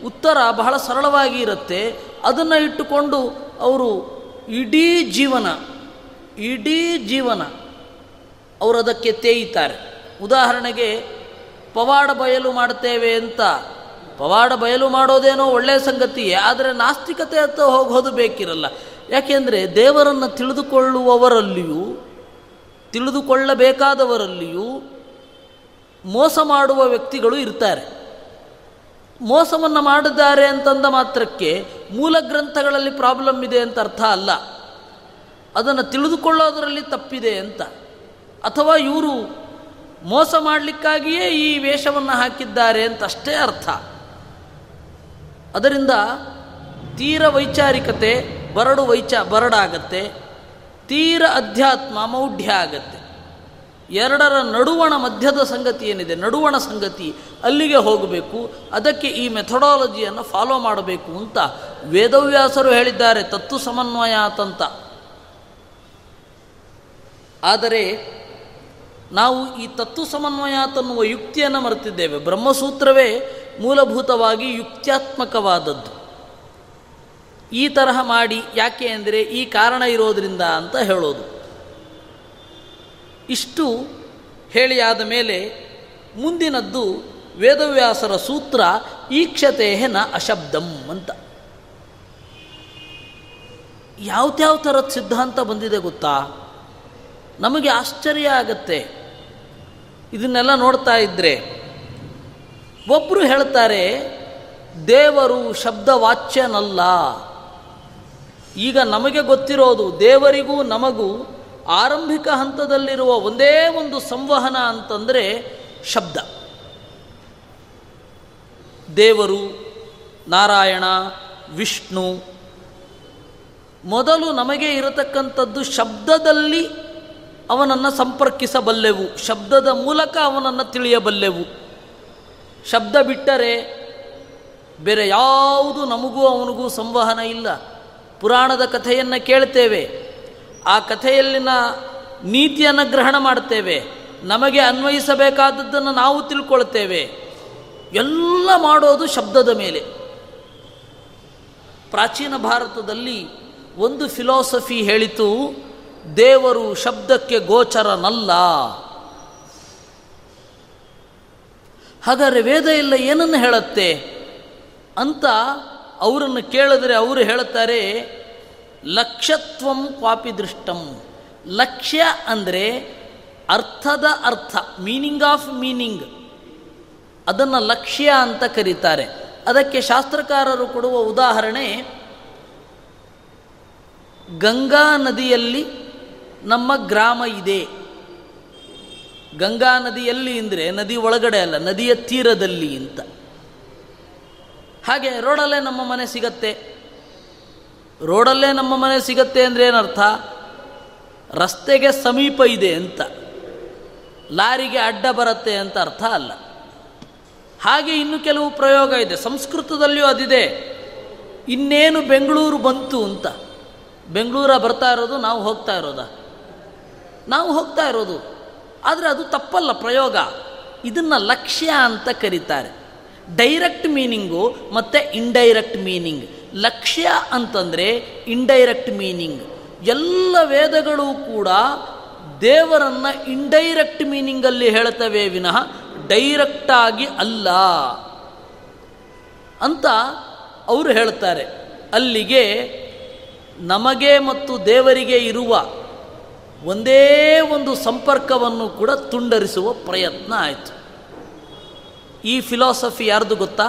ಉತ್ತರ ಬಹಳ ಸರಳವಾಗಿ ಇರುತ್ತೆ. ಅದನ್ನು ಇಟ್ಟುಕೊಂಡು ಅವರು ಇಡೀ ಜೀವನ ಇಡೀ ಜೀವನ ಅವರು ಅದಕ್ಕೆ ತೇಯಿತಾರೆ. ಉದಾಹರಣೆಗೆ ಪವಾಡ ಬಯಲು ಮಾಡ್ತೇವೆ ಅಂತ, ಪವಾಡ ಬಯಲು ಮಾಡೋದೇನೋ ಒಳ್ಳೆಯ ಸಂಗತಿಯೇ, ಆದರೆ ನಾಸ್ತಿಕತೆ ಅಂತ ಹೋಗೋದು ಬೇಕಿರಲ್ಲ. ಯಾಕೆಂದರೆ ದೇವರನ್ನು ತಿಳಿದುಕೊಳ್ಳುವವರಲ್ಲಿಯೂ ತಿಳಿದುಕೊಳ್ಳಬೇಕಾದವರಲ್ಲಿಯೂ ಮೋಸ ಮಾಡುವ ವ್ಯಕ್ತಿಗಳು ಇರ್ತಾರೆ. ಮೋಸವನ್ನು ಮಾಡಿದ್ದಾರೆ ಅಂತಂದ ಮಾತ್ರಕ್ಕೆ ಮೂಲ ಗ್ರಂಥಗಳಲ್ಲಿ ಪ್ರಾಬ್ಲಮ್ ಇದೆ ಅಂತ ಅರ್ಥ ಅಲ್ಲ, ಅದನ್ನು ತಿಳಿದುಕೊಳ್ಳೋದರಲ್ಲಿ ತಪ್ಪಿದೆ ಅಂತ. ಅಥವಾ ಇವರು ಮೋಸ ಮಾಡಲಿಕ್ಕಾಗಿಯೇ ಈ ವೇಷವನ್ನು ಹಾಕಿದ್ದಾರೆ ಅಂತ ಅಷ್ಟೇ ಅರ್ಥ. ಅದರಿಂದ ತೀರ ವೈಚಾರಿಕತೆ ಬರಡು ವೈಚ ಬರಡಾಗತ್ತೆ, ತೀರ ಅಧ್ಯಾತ್ಮ ಮೌಢ್ಯ ಆಗತ್ತೆ. ಎರಡರ ನಡುವಣ ಮಧ್ಯದ ಸಂಗತಿ ಏನಿದೆ, ನಡುವಣ ಸಂಗತಿ, ಅಲ್ಲಿಗೆ ಹೋಗಬೇಕು. ಅದಕ್ಕೆ ಈ ಮೆಥಡಾಲಜಿಯನ್ನು ಫಾಲೋ ಮಾಡಬೇಕು ಅಂತ ವೇದವ್ಯಾಸರು ಹೇಳಿದ್ದಾರೆ, ತತ್ವ ಸಮನ್ವಯಾತಂತ. ಆದರೆ ನಾವು ಈ ತತ್ವ ಸಮನ್ವಯಾತನ್ನುವ ಯುಕ್ತಿಯನ್ನು ಮರೆತಿದ್ದೇವೆ. ಬ್ರಹ್ಮಸೂತ್ರವೇ ಮೂಲಭೂತವಾಗಿ ಯುಕ್ತ್ಯಾತ್ಮಕವಾದದ್ದು. ಈ ತರಹ ಮಾಡಿ ಯಾಕೆ ಅಂದರೆ ಈ ಕಾರಣ ಇರೋದರಿಂದ ಅಂತ ಹೇಳೋದು. ಇಷ್ಟು ಹೇಳಿ ಆದ ಮೇಲೆ ಮುಂದಿನದ್ದು ವೇದವ್ಯಾಸರ ಸೂತ್ರ ಈಕ್ಷತೇನ ಅಶಬ್ದಂ ಅಂತ. ಯಾವ್ಯಾವ ಥರದ ಸಿದ್ಧಾಂತ ಬಂದಿದೆ ಗೊತ್ತಾ? ನಮಗೆ ಆಶ್ಚರ್ಯ ಆಗತ್ತೆ ಇದನ್ನೆಲ್ಲ ನೋಡ್ತಾ ಇದ್ದರೆ. ಒಬ್ಬರು ಹೇಳ್ತಾರೆ ದೇವರು ಶಬ್ದವಾಚ್ಯನಲ್ಲ. ಈಗ ನಮಗೆ ಗೊತ್ತಿರೋದು ದೇವರಿಗೂ ನಮಗೂ ಆರಂಭಿಕ ಹಂತದಲ್ಲಿರುವ ಒಂದೇ ಒಂದು ಸಂವಹನ ಅಂತಂದರೆ ಶಬ್ದ. ದೇವರು, ನಾರಾಯಣ, ವಿಷ್ಣು, ಮೊದಲು ನಮಗೆ ಇರತಕ್ಕಂಥದ್ದು ಶಬ್ದದಲ್ಲಿ ಅವನನ್ನು ಸಂಪರ್ಕಿಸಬಲ್ಲೆವು, ಶಬ್ದದ ಮೂಲಕ ಅವನನ್ನು ತಿಳಿಯಬಲ್ಲೆವು. ಶಬ್ದ ಬಿಟ್ಟರೆ ಬೇರೆ ಯಾವುದು ನಮಗೂ ಅವನಿಗೂ ಸಂವಹನ ಇಲ್ಲ. ಪುರಾಣದ ಕಥೆಯನ್ನು ಕೇಳ್ತೇವೆ, ಆ ಕಥೆಯಲ್ಲಿನ ನೀತಿಯನ್ನು ಗ್ರಹಣ ಮಾಡ್ತೇವೆ, ನಮಗೆ ಅನ್ವಯಿಸಬೇಕಾದದ್ದನ್ನು ನಾವು ತಿಳ್ಕೊಳ್ತೇವೆ. ಎಲ್ಲ ಮಾಡೋದು ಶಬ್ದದ ಮೇಲೆ. ಪ್ರಾಚೀನ ಭಾರತದಲ್ಲಿ ಒಂದು ಫಿಲಾಸಫಿ ಹೇಳಿತು, ದೇವರು ಶಬ್ದಕ್ಕೆ ಗೋಚರನಲ್ಲ. ಹಾಗಾದರೆ ವೇದ ಎಲ್ಲ ಏನನ್ನು ಹೇಳುತ್ತೆ ಅಂತ ಅವರನ್ನು ಕೇಳಿದ್ರೆ ಅವರು ಹೇಳ್ತಾರೆ, ಲಕ್ಷ್ಯತ್ವಂ ಪಾಪಿದೃಷ್ಟಂ. ಲಕ್ಷ್ಯ ಅಂದರೆ ಅರ್ಥದ ಅರ್ಥ, ಮೀನಿಂಗ್ ಆಫ್ ಮೀನಿಂಗ್, ಅದನ್ನು ಲಕ್ಷ್ಯ ಅಂತ ಕರೀತಾರೆ. ಅದಕ್ಕೆ ಶಾಸ್ತ್ರಕಾರರು ಕೊಡುವ ಉದಾಹರಣೆ, ಗಂಗಾ ನದಿಯಲ್ಲಿ ನಮ್ಮ ಗ್ರಾಮ ಇದೆ. ಗಂಗಾ ನದಿಯಲ್ಲಿ ಅಂದರೆ ನದಿ ಒಳಗಡೆ ಅಲ್ಲ, ನದಿಯ ತೀರದಲ್ಲಿ ಅಂತ. ಹಾಗೆ ರೋಡಲ್ಲೇ ನಮ್ಮ ಮನೆ ಸಿಗತ್ತೆ. ರೋಡಲ್ಲೇ ನಮ್ಮ ಮನೆ ಸಿಗತ್ತೆ ಅಂದರೆ ಏನರ್ಥ? ರಸ್ತೆಗೆ ಸಮೀಪ ಇದೆ ಅಂತ, ಲಾರಿಗೆ ಅಡ್ಡ ಬರುತ್ತೆ ಅಂತ ಅರ್ಥ ಅಲ್ಲ. ಹಾಗೆ ಇನ್ನು ಕೆಲವು ಪ್ರಯೋಗ ಇದೆ, ಸಂಸ್ಕೃತದಲ್ಲಿಯೂ ಅದಿದೆ. ಇನ್ನೇನು ಬೆಂಗಳೂರು ಬಂತು ಅಂತ, ಬೆಂಗಳೂರ ಬರ್ತಾ ಇರೋದು ನಾವು ಹೋಗ್ತಾ ಇರೋದಾ? ನಾವು ಹೋಗ್ತಾ ಇರೋದು, ಆದರೆ ಅದು ತಪ್ಪಲ್ಲ ಪ್ರಯೋಗ. ಇದನ್ನು ಲಕ್ಷ್ಯ ಅಂತ ಕರೀತಾರೆ. ಡೈರೆಕ್ಟ್ ಮೀನಿಂಗು ಮತ್ತು ಇಂಡೈರೆಕ್ಟ್ ಮೀನಿಂಗ್. ಲಕ್ಷ್ಯ ಅಂತಂದರೆ ಇಂಡೈರೆಕ್ಟ್ ಮೀನಿಂಗ್. ಎಲ್ಲ ವೇದಗಳು ಕೂಡ ದೇವರನ್ನು ಇಂಡೈರೆಕ್ಟ್ ಮೀನಿಂಗಲ್ಲಿ ಹೇಳ್ತವೆ ವಿನಃ ಡೈರೆಕ್ಟಾಗಿ ಅಲ್ಲ ಅಂತ ಅವರು ಹೇಳ್ತಾರೆ. ಅಲ್ಲಿಗೆ ನಮಗೆ ಮತ್ತು ದೇವರಿಗೆ ಇರುವ ಒಂದೇ ಒಂದು ಸಂಪರ್ಕವನ್ನು ಕೂಡ ತುಂಡರಿಸುವ ಪ್ರಯತ್ನ ಆಯಿತು. ಈ ಫಿಲಾಸಫಿ ಯಾರ್ದು ಗೊತ್ತಾ?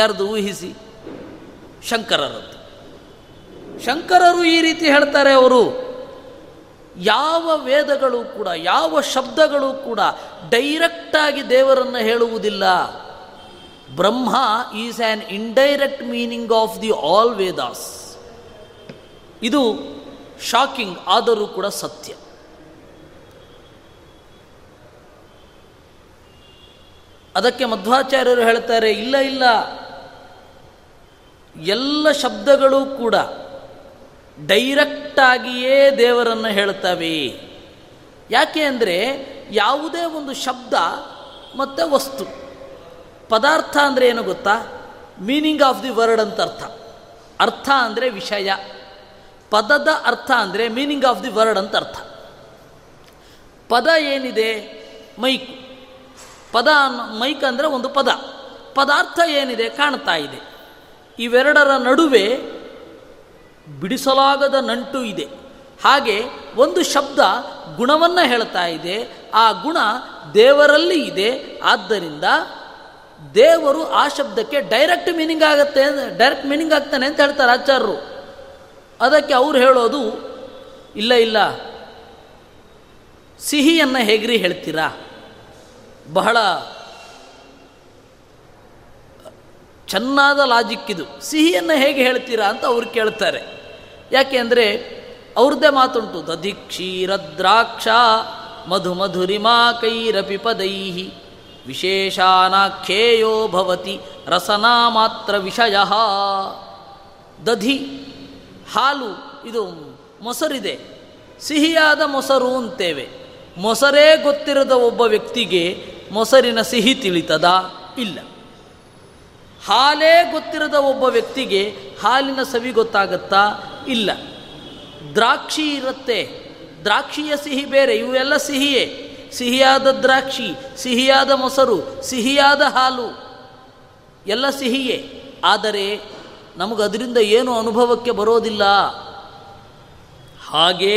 ಯಾರ್ದು? ಊಹಿಸಿ. ಶಂಕರರದ್ದು. ಶಂಕರರು ಈ ರೀತಿ ಹೇಳ್ತಾರೆ. ಅವರು ಯಾವ ವೇದಗಳು ಕೂಡ, ಯಾವ ಶಬ್ದಗಳು ಕೂಡ ಡೈರೆಕ್ಟಾಗಿ ದೇವರನ್ನು ಹೇಳುವುದಿಲ್ಲ. Brahma is an indirect meaning of the all Vedas. ಇದು ಶಾಕಿಂಗ್, ಆದರೂ ಕೂಡ ಸತ್ಯ. ಅದಕ್ಕೆ ಮಧ್ವಾಚಾರ್ಯರು ಹೇಳ್ತಾರೆ, ಇಲ್ಲ ಇಲ್ಲ, ಎಲ್ಲ ಶಬ್ದಗಳೂ ಕೂಡ ಡೈರೆಕ್ಟಾಗಿಯೇ ದೇವರನ್ನು ಹೇಳ್ತವೆ. ಯಾಕೆ ಅಂದರೆ ಯಾವುದೇ ಒಂದು ಶಬ್ದ ಮತ್ತು ವಸ್ತು, ಪದಾರ್ಥ ಅಂದರೆ ಏನು ಗೊತ್ತಾ? ಮೀನಿಂಗ್ ಆಫ್ ದಿ ವರ್ಡ್ ಅಂತ ಅರ್ಥ. ಅರ್ಥ ಅಂದರೆ ವಿಷಯ, ಪದದ ಅರ್ಥ ಅಂದರೆ ಮೀನಿಂಗ್ ಆಫ್ ದಿ ವರ್ಡ್ ಅಂತ ಅರ್ಥ. ಪದ ಏನಿದೆ? ಮೈಕ್. ಪದ ಅನ್ನೋ ಮೈಕ್ ಅಂದರೆ ಒಂದು ಪದ. ಪದಾರ್ಥ ಏನಿದೆ? ಕಾಣ್ತಾ ಇದೆ. ಇವೆರಡರ ನಡುವೆ ಬಿಡಿಸಲಾಗದ ನಂಟು ಇದೆ. ಹಾಗೆ ಒಂದು ಶಬ್ದ ಗುಣವನ್ನು ಹೇಳ್ತಾ ಇದೆ, ಆ ಗುಣ ದೇವರಲ್ಲಿ ಇದೆ. ಆದ್ದರಿಂದ ದೇವರು ಆ ಶಬ್ದಕ್ಕೆ ಡೈರೆಕ್ಟ್ ಮೀನಿಂಗ್ ಆಗುತ್ತೆ, ಡೈರೆಕ್ಟ್ ಮೀನಿಂಗ್ ಆಗ್ತಾನೆ ಅಂತ ಹೇಳ್ತಾರೆ ಆಚಾರ್ಯರು. ಅದಕ್ಕೆ ಅವ್ರು ಹೇಳೋದು, ಇಲ್ಲ ಇಲ್ಲ, ಸಿಹಿಯನ್ನು ಹೇಗ್ರಿ ಹೇಳ್ತೀರಾ? ಬಹಳ ಚೆನ್ನಾದ ಲಾಜಿಕ್ ಇದು. ಸಿಹಿಯನ್ನು ಹೇಗೆ ಹೇಳ್ತೀರಾ ಅಂತ ಅವ್ರು ಕೇಳ್ತಾರೆ. ಯಾಕೆ ಅಂದರೆ ಅವ್ರದ್ದೇ ಮಾತುಂಟು, ದಧಿ ಕ್ಷೀರದ್ರಾಕ್ಷ ಮಧು ಮಧುರಿಮಾ ಕೈರಪಿ ಪದೈಹಿ ವಿಶೇಷಾನಾಖ್ಯೇಯೋ ಭವತಿ ರಸನಾ ಮಾತ್ರ ವಿಷಯ. ದಧಿ ಹಾಲು, ಇದು ಮೊಸರಿದೆ, ಸಿಹಿಯಾದ ಮೊಸರು ಅಂತೇವೆ. ಮೊಸರೇ ಗೊತ್ತಿರದ ಒಬ್ಬ ವ್ಯಕ್ತಿಗೆ ಮೊಸರಿನ ಸಿಹಿ ತಿಳಿತದ? ಇಲ್ಲ. ಹಾಲೇ ಗೊತ್ತಿರದ ಒಬ್ಬ ವ್ಯಕ್ತಿಗೆ ಹಾಲಿನ ಸವಿ ಗೊತ್ತಾಗತ್ತಾ? ಇಲ್ಲ. ದ್ರಾಕ್ಷಿ ಇರುತ್ತೆ, ದ್ರಾಕ್ಷಿಯ ಸಿಹಿ ಬೇರೆ, ಇವೆಲ್ಲ ಸಿಹಿಯೇ. ಸಿಹಿಯಾದ ದ್ರಾಕ್ಷಿ, ಸಿಹಿಯಾದ ಮೊಸರು, ಸಿಹಿಯಾದ ಹಾಲು, ಎಲ್ಲ ಸಿಹಿಯೇ. ಆದರೆ ನಮಗೆ ಅದರಿಂದ ಏನು ಅನುಭವಕ್ಕೆ ಬರೋದಿಲ್ಲ. ಹಾಗೇ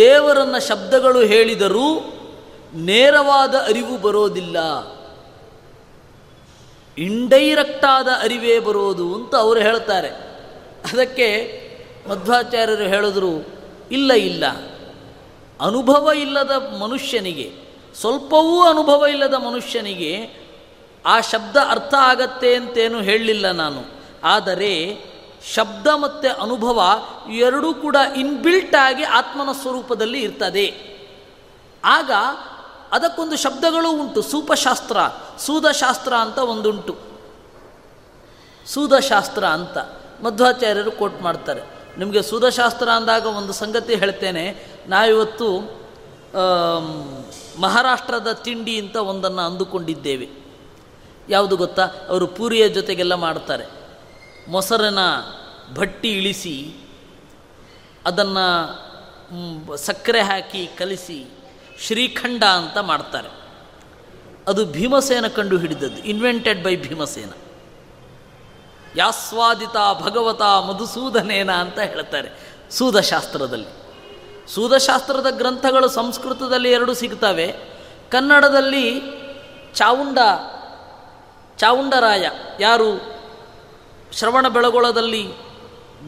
ದೇವರನ್ನ ಶಬ್ದಗಳು ಹೇಳಿದರೂ ನೇರವಾದ ಅರಿವು ಬರೋದಿಲ್ಲ, ಇಂಡೈರೆಕ್ಟಾದ ಅರಿವೇ ಬರೋದು ಅಂತ ಅವರು ಹೇಳ್ತಾರೆ. ಅದಕ್ಕೆ ಮಧ್ವಾಚಾರ್ಯರು ಹೇಳಿದ್ರು, ಇಲ್ಲ ಇಲ್ಲ, ಅನುಭವ ಇಲ್ಲದ ಮನುಷ್ಯನಿಗೆ, ಸ್ವಲ್ಪವೂ ಅನುಭವ ಇಲ್ಲದ ಮನುಷ್ಯನಿಗೆ ಆ ಶಬ್ದ ಅರ್ಥ ಆಗತ್ತೆ ಅಂತೇನು ಹೇಳಲಿಲ್ಲ ನಾನು. ಆದರೆ ಶಬ್ದ ಮತ್ತು ಅನುಭವ ಎರಡೂ ಕೂಡ ಇನ್ಬಿಲ್ಟ್ ಆಗಿ ಆತ್ಮನ ಸ್ವರೂಪದಲ್ಲಿ ಇರ್ತದೆ. ಆಗ ಅದಕ್ಕೊಂದು ಶಬ್ದಗಳು ಉಂಟು. ಸೂಪಶಾಸ್ತ್ರ, ಸೂದಶಾಸ್ತ್ರ ಅಂತ ಒಂದುಂಟು. ಸೂದಶಾಸ್ತ್ರ ಅಂತ ಮಧ್ವಾಚಾರ್ಯರು ಕೋಟ್ ಮಾಡ್ತಾರೆ. ನಿಮಗೆ ಸೂದಶಾಸ್ತ್ರ ಅಂದಾಗ ಒಂದು ಸಂಗತಿ ಹೇಳ್ತೇನೆ. ನಾವಿವತ್ತು ಮಹಾರಾಷ್ಟ್ರದ ತಿಂಡಿ ಅಂತ ಒಂದನ್ನು ಅಂದುಕೊಂಡಿದ್ದೇವೆ. ಯಾವುದು ಗೊತ್ತಾ? ಅವರು ಪೂರಿಯ ಜೊತೆಗೆಲ್ಲ ಮಾಡ್ತಾರೆ. ಮೊಸರನ್ನ ಭಟ್ಟಿ ಇಳಿಸಿ ಅದನ್ನು ಸಕ್ಕರೆ ಹಾಕಿ ಕಲಿಸಿ ಶ್ರೀಖಂಡ ಅಂತ ಮಾಡ್ತಾರೆ. ಅದು ಭೀಮಸೇನ ಕಂಡು ಹಿಡಿದದ್ದು, ಇನ್ವೆಂಟೆಡ್ ಬೈ ಭೀಮಸೇನ. ಯಾಸ್ವಾದಿತ ಭಗವತ ಮಧುಸೂದನೇನ ಅಂತ ಹೇಳ್ತಾರೆ ಸೂದಶಾಸ್ತ್ರದಲ್ಲಿ. ಸೂದಶಾಸ್ತ್ರದ ಗ್ರಂಥಗಳು ಸಂಸ್ಕೃತದಲ್ಲಿ ಎರಡು ಸಿಗ್ತವೆ. ಕನ್ನಡದಲ್ಲಿ ಚಾವುಂಡ ಚಾವುಂಡರಾಯ ಯಾರು ಶ್ರವಣ ಬೆಳಗೊಳದಲ್ಲಿ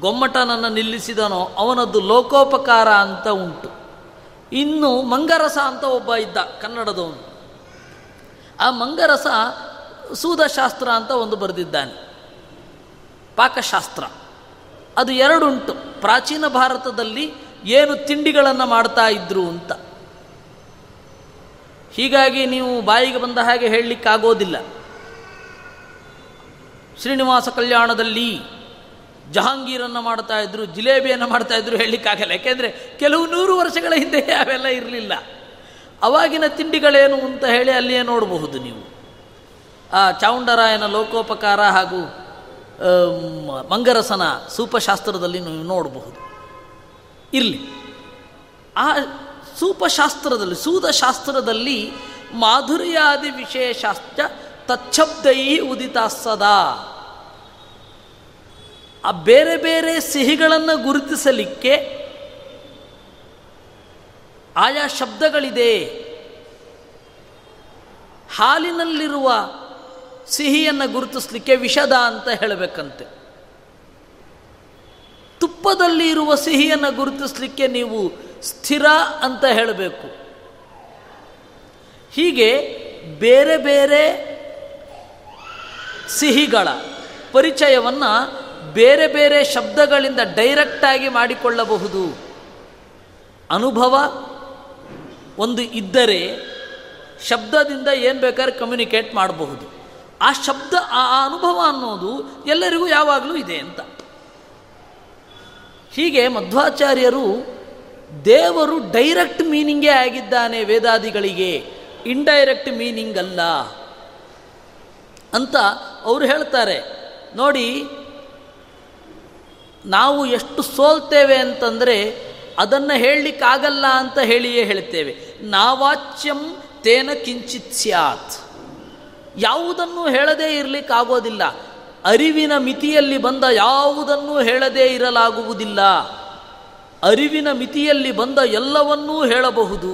ಗೊಮ್ಮಟನನ್ನು ನಿಲ್ಲಿಸಿದನೋ ಅವನದ್ದು ಲೋಕೋಪಕಾರ ಅಂತ ಉಂಟು. ಇನ್ನು ಮಂಗರಸ ಅಂತ ಒಬ್ಬ ಇದ್ದ ಕನ್ನಡದವನು. ಆ ಮಂಗರಸ ಸೂದಶಾಸ್ತ್ರ ಅಂತ ಒಂದು ಬರೆದಿದ್ದಾನೆ, ಪಾಕಶಾಸ್ತ್ರ. ಅದು ಎರಡುಂಟು. ಪ್ರಾಚೀನ ಭಾರತದಲ್ಲಿ ಏನು ತಿಂಡಿಗಳನ್ನು ಮಾಡ್ತಾ ಇದ್ರು ಅಂತ. ಹೀಗಾಗಿ ನೀವು ಬಾಯಿಗೆ ಬಂದ ಹಾಗೆ ಹೇಳಲಿಕ್ಕಾಗೋದಿಲ್ಲ. ಶ್ರೀನಿವಾಸ ಕಲ್ಯಾಣದಲ್ಲಿ ಜಹಾಂಗೀರನ್ನು ಮಾಡ್ತಾ ಇದ್ರು, ಜಿಲೇಬಿಯನ್ನು ಮಾಡ್ತಾ ಇದ್ರು ಹೇಳಲಿಕ್ಕಾಗಲ್ಲ. ಯಾಕೆಂದರೆ ಕೆಲವು ನೂರು ವರ್ಷಗಳ ಹಿಂದೆ ಅವೆಲ್ಲ ಇರಲಿಲ್ಲ. ಅವಾಗಿನ ತಿಂಡಿಗಳೇನು ಅಂತ ಹೇಳಿ ಅಲ್ಲಿಯೇ ನೋಡಬಹುದು ನೀವು. ಆ ಚಾವುಂಡರಾಯನ ಲೋಕೋಪಕಾರ ಹಾಗೂ ಮಂಗರಸನ ಸೂಪಶಾಸ್ತ್ರದಲ್ಲಿ ನೀವು ನೋಡಬಹುದು. ಇರಲಿ, ಆ ಸೂಪಶಾಸ್ತ್ರದಲ್ಲಿ, ಸೂದಶಾಸ್ತ್ರದಲ್ಲಿ ಮಾಧುರ್ಯಾದಿ ವಿಶೇಷಾಶ್ಚ ತಚ್ಛಬ್ದೈ ಉದಿತಾಸ್ಸದ ಆ ಬೇರೆ ಬೇರೆ ಸಿಹಿಗಳನ್ನು ಗುರುತಿಸಲಿಕ್ಕೆ ಆಯಾ ಶಬ್ದಗಳಿದೆ. ಹಾಲಿನಲ್ಲಿರುವ ಸಿಹಿಯನ್ನು ಗುರುತಿಸಲಿಕ್ಕೆ ವಿಷದ ಅಂತ ಹೇಳಬೇಕಂತೆ. ತುಪ್ಪದಲ್ಲಿ ಇರುವ ಸಿಹಿಯನ್ನು ಗುರುತಿಸಲಿಕ್ಕೆ ನೀವು ಸ್ಥಿರ ಅಂತ ಹೇಳಬೇಕು. ಹೀಗೆ ಬೇರೆ ಬೇರೆ ಸಿಹಿಗಳ ಪರಿಚಯವನ್ನು ಬೇರೆ ಬೇರೆ ಶಬ್ದಗಳಿಂದ ಡೈರೆಕ್ಟಾಗಿ ಮಾಡಿಕೊಳ್ಳಬಹುದು. ಅನುಭವ ಒಂದು ಇದ್ದರೆ ಶಬ್ದದಿಂದ ಏನು ಬೇಕಾದ್ರೆ ಕಮ್ಯುನಿಕೇಟ್ ಮಾಡಬಹುದು. ಆ ಶಬ್ದ ಆ ಅನುಭವ ಅನ್ನೋದು ಎಲ್ಲರಿಗೂ ಯಾವಾಗಲೂ ಇದೆ ಅಂತ. ಹೀಗೆ ಮಧ್ವಾಚಾರ್ಯರು ದೇವರು ಡೈರೆಕ್ಟ್ ಮೀನಿಂಗೇ ಆಗಿದ್ದಾನೆ ವೇದಾದಿಗಳಿಗೆ, ಇಂಡೈರೆಕ್ಟ್ ಮೀನಿಂಗ್ ಅಲ್ಲ ಅಂತ ಅವರು ಹೇಳ್ತಾರೆ. ನೋಡಿ, ನಾವು ಎಷ್ಟು ಸೋಲ್ತೇವೆ ಅಂತಂದರೆ ಅದನ್ನು ಹೇಳಲಿಕ್ಕಾಗಲ್ಲ ಅಂತ ಹೇಳಿಯೇ ಹೇಳ್ತೇವೆ. ನಾವಾಚ್ಯಂ ತೇನ ಕಿಂಚಿತ್ ಸ್ಯಾತ್, ಯಾವುದನ್ನು ಹೇಳದೇ ಇರಲಿಕ್ಕಾಗೋದಿಲ್ಲ. ಅರಿವಿನ ಮಿತಿಯಲ್ಲಿ ಬಂದ ಯಾವುದನ್ನೂ ಹೇಳದೇ ಇರಲಾಗುವುದಿಲ್ಲ. ಅರಿವಿನ ಮಿತಿಯಲ್ಲಿ ಬಂದ ಎಲ್ಲವನ್ನೂ ಹೇಳಬಹುದು.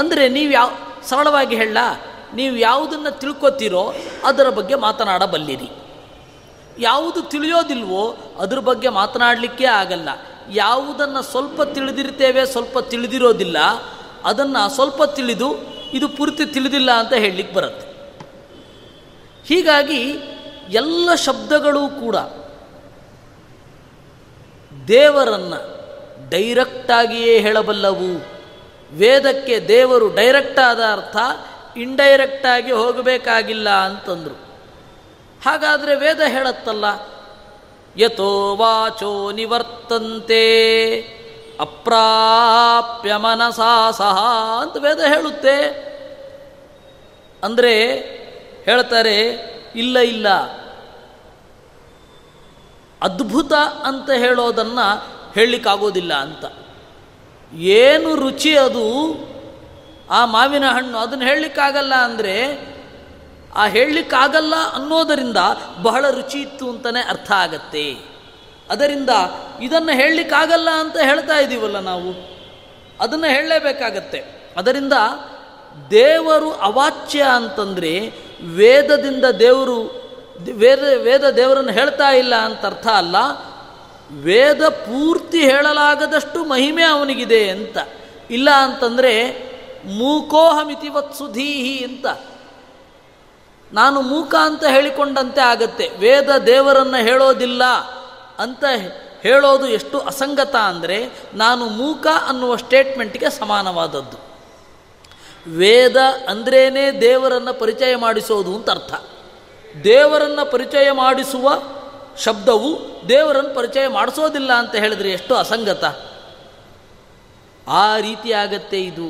ಅಂದರೆ ನೀವು ಯಾವ ಸರಳವಾಗಿ ಹೇಳ, ನೀವು ಯಾವುದನ್ನು ತಿಳ್ಕೊತೀರೋ ಅದರ ಬಗ್ಗೆ ಮಾತನಾಡಬಲ್ಲಿರಿ, ಯಾವುದು ತಿಳಿಯೋದಿಲ್ವೋ ಅದ್ರ ಬಗ್ಗೆ ಮಾತನಾಡಲಿಕ್ಕೆ ಆಗಲ್ಲ. ಯಾವುದನ್ನು ಸ್ವಲ್ಪ ತಿಳಿದಿರ್ತೇವೆ, ಸ್ವಲ್ಪ ತಿಳಿದಿರೋದಿಲ್ಲ, ಅದನ್ನು ಸ್ವಲ್ಪ ತಿಳಿದು ಇದು ಪೂರ್ತಿ ತಿಳಿದಿಲ್ಲ ಅಂತ ಹೇಳಲಿಕ್ಕೆ ಬರುತ್ತೆ. ಹೀಗಾಗಿ ಎಲ್ಲ ಶಬ್ದಗಳೂ ಕೂಡ ದೇವರನ್ನು ಡೈರೆಕ್ಟಾಗಿಯೇ ಹೇಳಬಲ್ಲವು. ವೇದಕ್ಕೆ ದೇವರು ಡೈರೆಕ್ಟಾದ ಅರ್ಥ, ಇಂಡೈರೆಕ್ಟಾಗಿ ಹೋಗಬೇಕಾಗಿಲ್ಲ ಅಂತಂದರು. ಹಾಗಾದರೆ ವೇದ ಹೇಳುತ್ತಲ್ಲ, ಯಥೋ ವಾಚೋ ನಿವರ್ತಂತೆ ಅಪ್ರಾಪ್ಯ ಮನಸಾ ಸಹ ಅಂತ ವೇದ ಹೇಳುತ್ತೆ. ಅಂದರೆ ಹೇಳ್ತಾರೆ, ಇಲ್ಲ ಇಲ್ಲ, ಅದ್ಭುತ ಅಂತ ಹೇಳೋದನ್ನು ಹೇಳಲಿಕ್ಕಾಗೋದಿಲ್ಲ ಅಂತ. ಏನು ರುಚಿ ಅದು ಆ ಮಾವಿನ ಹಣ್ಣು, ಅದನ್ನು ಹೇಳಲಿಕ್ಕಾಗಲ್ಲ. ಅಂದರೆ ಆ ಹೇಳಲಿಕ್ಕಾಗಲ್ಲ ಅನ್ನೋದರಿಂದ ಬಹಳ ರುಚಿ ಇತ್ತು ಅಂತಲೇ ಅರ್ಥ ಆಗತ್ತೆ. ಅದರಿಂದ ಇದನ್ನು ಹೇಳಲಿಕ್ಕಾಗಲ್ಲ ಅಂತ ಹೇಳ್ತಾ ಇದ್ದೀವಲ್ಲ ನಾವು, ಅದನ್ನು ಹೇಳಲೇಬೇಕಾಗತ್ತೆ. ಅದರಿಂದ ದೇವರು ಅವಾಚ್ಯ ಅಂತಂದರೆ ವೇದದಿಂದ ದೇವರು ವೇದ ವೇದ ದೇವರನ್ನು ಹೇಳ್ತಾ ಇಲ್ಲ ಅಂತ ಅರ್ಥ ಅಲ್ಲ, ವೇದ ಪೂರ್ತಿ ಹೇಳಲಾಗದಷ್ಟು ಮಹಿಮೆ ಅವನಿಗಿದೆ ಅಂತ. ಇಲ್ಲ ಅಂತಂದರೆ ಮೂಕೋಹಮಿತಿವತ್ ಸುಧೀಹಿ ಅಂತ, ನಾನು ಮೂಕ ಅಂತ ಹೇಳಿಕೊಂಡಂತೆ ಆಗತ್ತೆ. ವೇದ ದೇವರನ್ನು ಹೇಳೋದಿಲ್ಲ ಅಂತ ಹೇಳೋದು ಎಷ್ಟು ಅಸಂಗತ ಅಂದರೆ ನಾನು ಮೂಕ ಅನ್ನುವ ಸ್ಟೇಟ್ಮೆಂಟ್ಗೆ ಸಮಾನವಾದದ್ದು. ವೇದ ಅಂದ್ರೇ ದೇವರನ್ನು ಪರಿಚಯ ಮಾಡಿಸೋದು ಅಂತ ಅರ್ಥ. ದೇವರನ್ನು ಪರಿಚಯ ಮಾಡಿಸುವ ಶಬ್ದವು ದೇವರನ್ನು ಪರಿಚಯ ಮಾಡಿಸೋದಿಲ್ಲ ಅಂತ ಹೇಳಿದ್ರೆ ಎಷ್ಟು ಅಸಂಗತ. ಆ ರೀತಿ ಆಗತ್ತೆ ಇದು.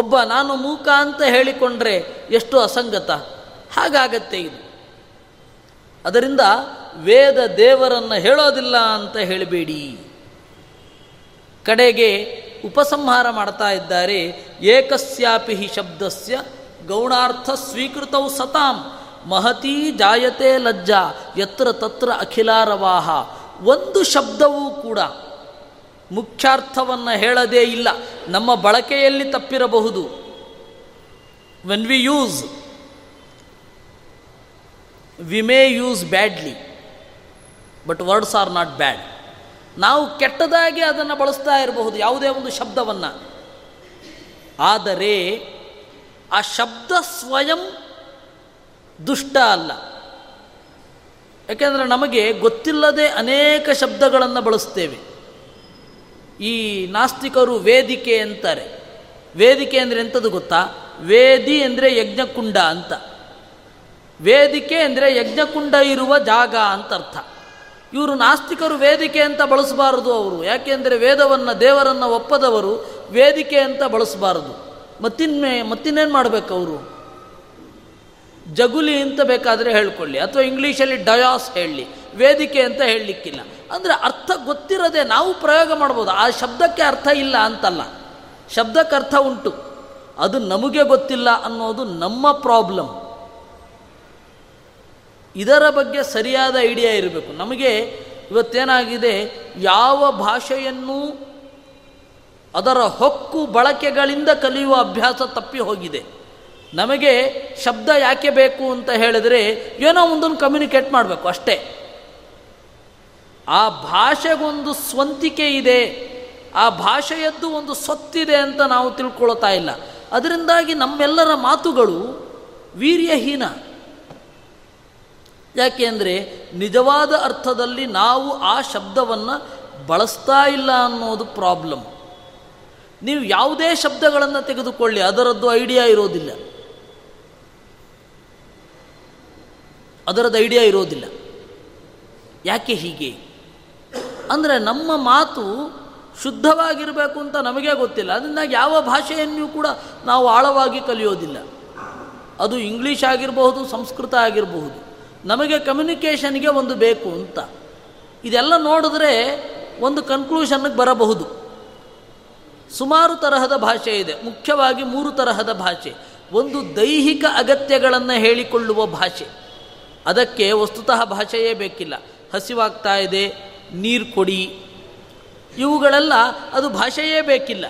ಒಬ್ಬ ನಾನು ಮೂಕ ಅಂತ ಹೇಳಿಕೊಂಡ್ರೆ ಎಷ್ಟು ಅಸಂಗತ, ಹಾಗಾಗತ್ತೆ ಇದು. ಅದರಿಂದ ವೇದ ದೇವರನ್ನು ಹೇಳೋದಿಲ್ಲ ಅಂತ ಹೇಳಬೇಡಿ. ಕಡೆಗೆ ಉಪಸಂಹಾರ ಮಾಡ್ತಾ ಇದ್ದಾರೆ, ಏಕಸ್ಯಾಪಿ ಹಿ ಶಬ್ದಸ್ಯ ಗೌಣಾರ್ಥ ಸ್ವೀಕೃತೌ ಸತಾಂ ಮಹತಿ ಜಾಯತೆ ಲಜ್ಜಾ ಯತ್ರ ತತ್ರ ಅಖಿಲಾರವಾಹ. ಒಂದು ಶಬ್ದವೂ ಕೂಡ ಮುಖ್ಯಾರ್ಥವನ್ನು ಹೇಳದೇ ಇಲ್ಲ. ನಮ್ಮ ಬಳಕೆಯಲ್ಲಿ ತಪ್ಪಿರಬಹುದು. When we use we may use badly, but words are not bad. ನಾವು ಕೆಟ್ಟದಾಗಿ ಅದನ್ನು ಬಳಸ್ತಾ ಇರಬಹುದು ಯಾವುದೇ ಒಂದು ಶಬ್ದವನ್ನು, ಆದರೆ ಆ ಶಬ್ದ ಸ್ವಯಂ ದುಷ್ಟ ಅಲ್ಲ. ಯಾಕೆಂದರೆ ನಮಗೆ ಗೊತ್ತಿಲ್ಲದೆ ಅನೇಕ ಶಬ್ದಗಳನ್ನು ಬಳಸ್ತೇವೆ. ಈ ನಾಸ್ತಿಕರು ವೇದಿಕೆ ಅಂತಾರೆ. ವೇದಿಕೆ ಅಂದರೆ ಎಂಥದ್ದು ಗೊತ್ತಾ? ವೇದಿ ಅಂದರೆ ಯಜ್ಞಕುಂಡ ಅಂತ. ವೇದಿಕೆ ಅಂದರೆ ಯಜ್ಞಕುಂಡ ಇರುವ ಜಾಗ ಅಂತ ಅರ್ಥ. ಇವರು ನಾಸ್ತಿಕರು ವೇದಿಕೆ ಅಂತ ಬಳಸಬಾರದು ಅವರು. ಯಾಕೆಂದರೆ ವೇದವನ್ನು ದೇವರನ್ನು ಒಪ್ಪದವರು ವೇದಿಕೆ ಅಂತ ಬಳಸಬಾರದು. ಮತ್ತಿನ್ಮೇ ಮತ್ತಿನ್ನೇನು ಮಾಡಬೇಕು ಅವರು? ಜಗುಲಿ ಅಂತ ಬೇಕಾದರೆ ಹೇಳ್ಕೊಳ್ಳಿ, ಅಥವಾ ಇಂಗ್ಲೀಷಲ್ಲಿ ಡಯಾಸ್ ಹೇಳಲಿ, ವೇದಿಕೆ ಅಂತ ಹೇಳಲಿಕ್ಕಿಲ್ಲ. ಅಂದರೆ ಅರ್ಥ ಗೊತ್ತಿರದೆ ನಾವು ಪ್ರಯೋಗ ಮಾಡ್ಬೋದು. ಆ ಶಬ್ದಕ್ಕೆ ಅರ್ಥ ಇಲ್ಲ ಅಂತಲ್ಲ, ಶಬ್ದಕ್ಕೆ ಅರ್ಥ ಉಂಟು, ಅದು ನಮಗೆ ಗೊತ್ತಿಲ್ಲ ಅನ್ನೋದು ನಮ್ಮ ಪ್ರಾಬ್ಲಮ್. ಇದರ ಬಗ್ಗೆ ಸರಿಯಾದ ಐಡಿಯಾ ಇರಬೇಕು. ನಮಗೆ ಇವತ್ತೇನಾಗಿದೆ, ಯಾವ ಭಾಷೆಯನ್ನು ಅದರ ಹೊಕ್ಕು ಬಳಕೆಗಳಿಂದ ಕಲಿಯುವ ಅಭ್ಯಾಸ ತಪ್ಪಿ ಹೋಗಿದೆ. ನಮಗೆ ಶಬ್ದ ಯಾಕೆ ಬೇಕು ಅಂತ ಹೇಳಿದರೆ ಏನೋ ಒಂದನ್ನು ಕಮ್ಯುನಿಕೇಟ್ ಮಾಡಬೇಕು ಅಷ್ಟೇ. ಆ ಭಾಷೆಗೊಂದು ಸ್ವಂತಿಕೆ ಇದೆ, ಆ ಭಾಷೆಯದ್ದು ಒಂದು ಸೊತ್ತಿದೆ ಅಂತ ನಾವು ತಿಳ್ಕೊಳ್ತಾ ಇಲ್ಲ. ಅದರಿಂದಾಗಿ ನಮ್ಮೆಲ್ಲರ ಮಾತುಗಳು ವೀರ್ಯಹೀನ. ಯಾಕೆ ಅಂದರೆ ನಿಜವಾದ ಅರ್ಥದಲ್ಲಿ ನಾವು ಆ ಶಬ್ದವನ್ನು ಬಳಸ್ತಾ ಇಲ್ಲ ಅನ್ನೋದು ಪ್ರಾಬ್ಲಮ್. ನೀವು ಯಾವುದೇ ಶಬ್ದಗಳನ್ನು ತೆಗೆದುಕೊಳ್ಳಿ, ಅದರದ್ದು ಐಡಿಯಾ ಇರೋದಿಲ್ಲ, ಅದರದ್ದು ಐಡಿಯಾ ಇರೋದಿಲ್ಲ. ಯಾಕೆ ಹೀಗೆ ಅಂದರೆ ನಮ್ಮ ಮಾತು ಶುದ್ಧವಾಗಿರಬೇಕು ಅಂತ ನಮಗೇ ಗೊತ್ತಿಲ್ಲ. ಅದನ್ನ ಯಾವ ಭಾಷೆಯನ್ನೂ ಕೂಡ ನಾವು ಆಳವಾಗಿ ಕಲಿಯೋದಿಲ್ಲ. ಅದು ಇಂಗ್ಲೀಷ್ ಆಗಿರಬಹುದು, ಸಂಸ್ಕೃತ ಆಗಿರಬಹುದು. ನಮಗೆ ಕಮ್ಯುನಿಕೇಷನ್ಗೆ ಒಂದು ಬೇಕು ಅಂತ ಇದೆಲ್ಲ ನೋಡಿದ್ರೆ ಒಂದು ಕನ್ಕ್ಲೂಷನ್ಗೆ ಬರಬಹುದು. ಸುಮಾರು ತರಹದ ಭಾಷೆ ಇದೆ. ಮುಖ್ಯವಾಗಿ ಮೂರು ತರಹದ ಭಾಷೆ. ಒಂದು ದೈಹಿಕ ಅಗತ್ಯಗಳನ್ನು ಹೇಳಿಕೊಳ್ಳುವ ಭಾಷೆ, ಅದಕ್ಕೆ ವಸ್ತುತಃ ಭಾಷೆಯೇ ಬೇಕಿಲ್ಲ. ಹಸಿವಾಗ್ತಾ ಇದೆ, ನೀರು ಕೊಡಿ, ಇವುಗಳೆಲ್ಲ ಅದು ಭಾಷೆಯೇ ಬೇಕಿಲ್ಲ.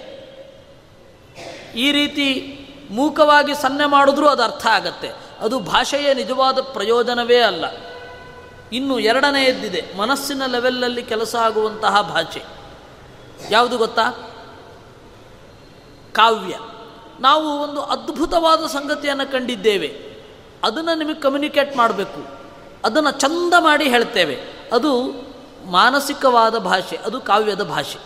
ಈ ರೀತಿ ಮೂಕವಾಗಿ ಸನ್ನೆ ಮಾಡಿದ್ರೂ ಅದು ಅರ್ಥ ಆಗತ್ತೆ. ಅದು ಭಾಷೆಯ ನಿಜವಾದ ಪ್ರಯೋಜನವೇ ಅಲ್ಲ. ಇನ್ನು ಎರಡನೆಯದ್ದಿದೆ, ಮನಸ್ಸಿನ ಲೆವೆಲ್ನಲ್ಲಿ ಕೆಲಸ ಆಗುವಂತಹ ಭಾಷೆ. ಯಾವುದು ಗೊತ್ತಾ? ಕಾವ್ಯ. ನಾವು ಒಂದು ಅದ್ಭುತವಾದ ಸಂಗತಿಯನ್ನು ಕಂಡಿದ್ದೇವೆ, ಅದನ್ನು ನಿಮಗೆ ಕಮ್ಯುನಿಕೇಟ್ ಮಾಡಬೇಕು, ಅದನ್ನು ಚಂದ ಮಾಡಿ ಹೇಳ್ತೇವೆ. ಅದು ಮಾನಸಿಕವಾದ ಭಾಷೆ, ಅದು ಕಾವ್ಯದ ಭಾಷೆ.